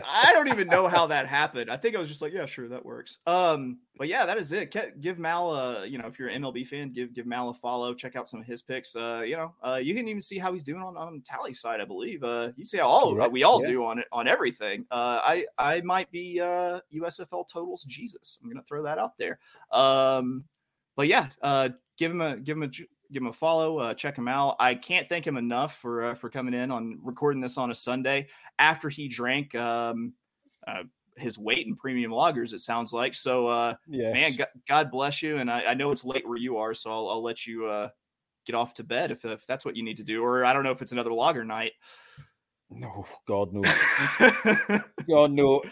know how that happened. I think I was just like, yeah, sure, that works. But yeah, that is it. Give Mal if you're an MLB fan, give Mal a follow, check out some of his picks. You can even see how he's doing on the tally side, I believe. You see how we all do on everything. I might be USFL totals Jesus. I'm going to throw that out there. Give him a follow, check him out. I can't thank him enough for coming in on recording this on a Sunday after he drank his weight in premium lagers, it sounds like. So, man, God bless you. And I know it's late where you are, so I'll let you get off to bed if that's what you need to do. Or I don't know if it's another lager night. No, God, no. God, no.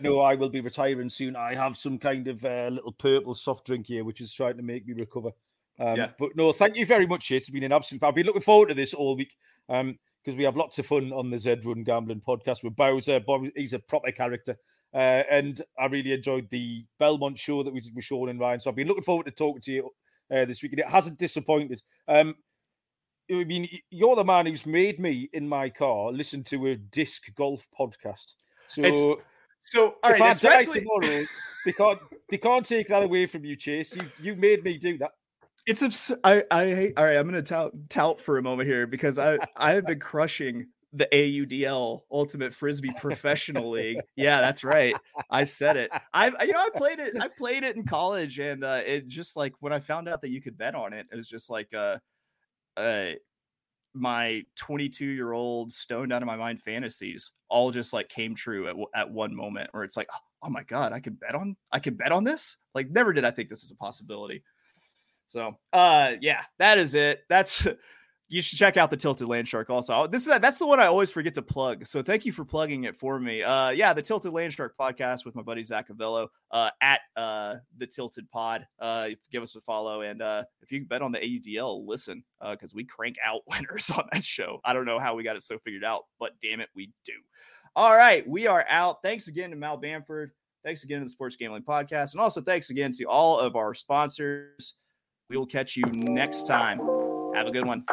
No, I will be retiring soon. I have some kind of little purple soft drink here, which is trying to make me recover. But no, thank you very much. It's been an absolute. I've been looking forward to this all week because we have lots of fun on the Zed Run Gambling Podcast with Bowser. Bob, he's a proper character, and I really enjoyed the Belmont show that we did with Sean and Ryan. So I've been looking forward to talking to you this week, and it hasn't disappointed. I mean, you're the man who's made me in my car listen to a disc golf podcast. So all right, if I die tomorrow, they can't take that away from you, Chase. You made me do that. It's absurd. I hate. All right, I'm going to tout for a moment here because I have been crushing the AUDL Ultimate Frisbee Professional League. Yeah, that's right. I said it. I played it in college, and it just like when I found out that you could bet on it, it was just like my 22-year-old stoned out of my mind fantasies all just like came true at one moment where it's like, oh my God, I can bet on this. Like, never did I think this was a possibility. So yeah, that is it. That's you should check out the Tilted Landshark also. That's the one I always forget to plug. So thank you for plugging it for me. Yeah, the Tilted Landshark podcast with my buddy Zach Avello at the Tilted Pod. Give us a follow. And if you can bet on the AUDL, listen, because we crank out winners on that show. I don't know how we got it so figured out, but damn it, we do. All right, we are out. Thanks again to Mal Bamford. Thanks again to the Sports Gambling Podcast. And also thanks again to all of our sponsors. We will catch you next time. Have a good one.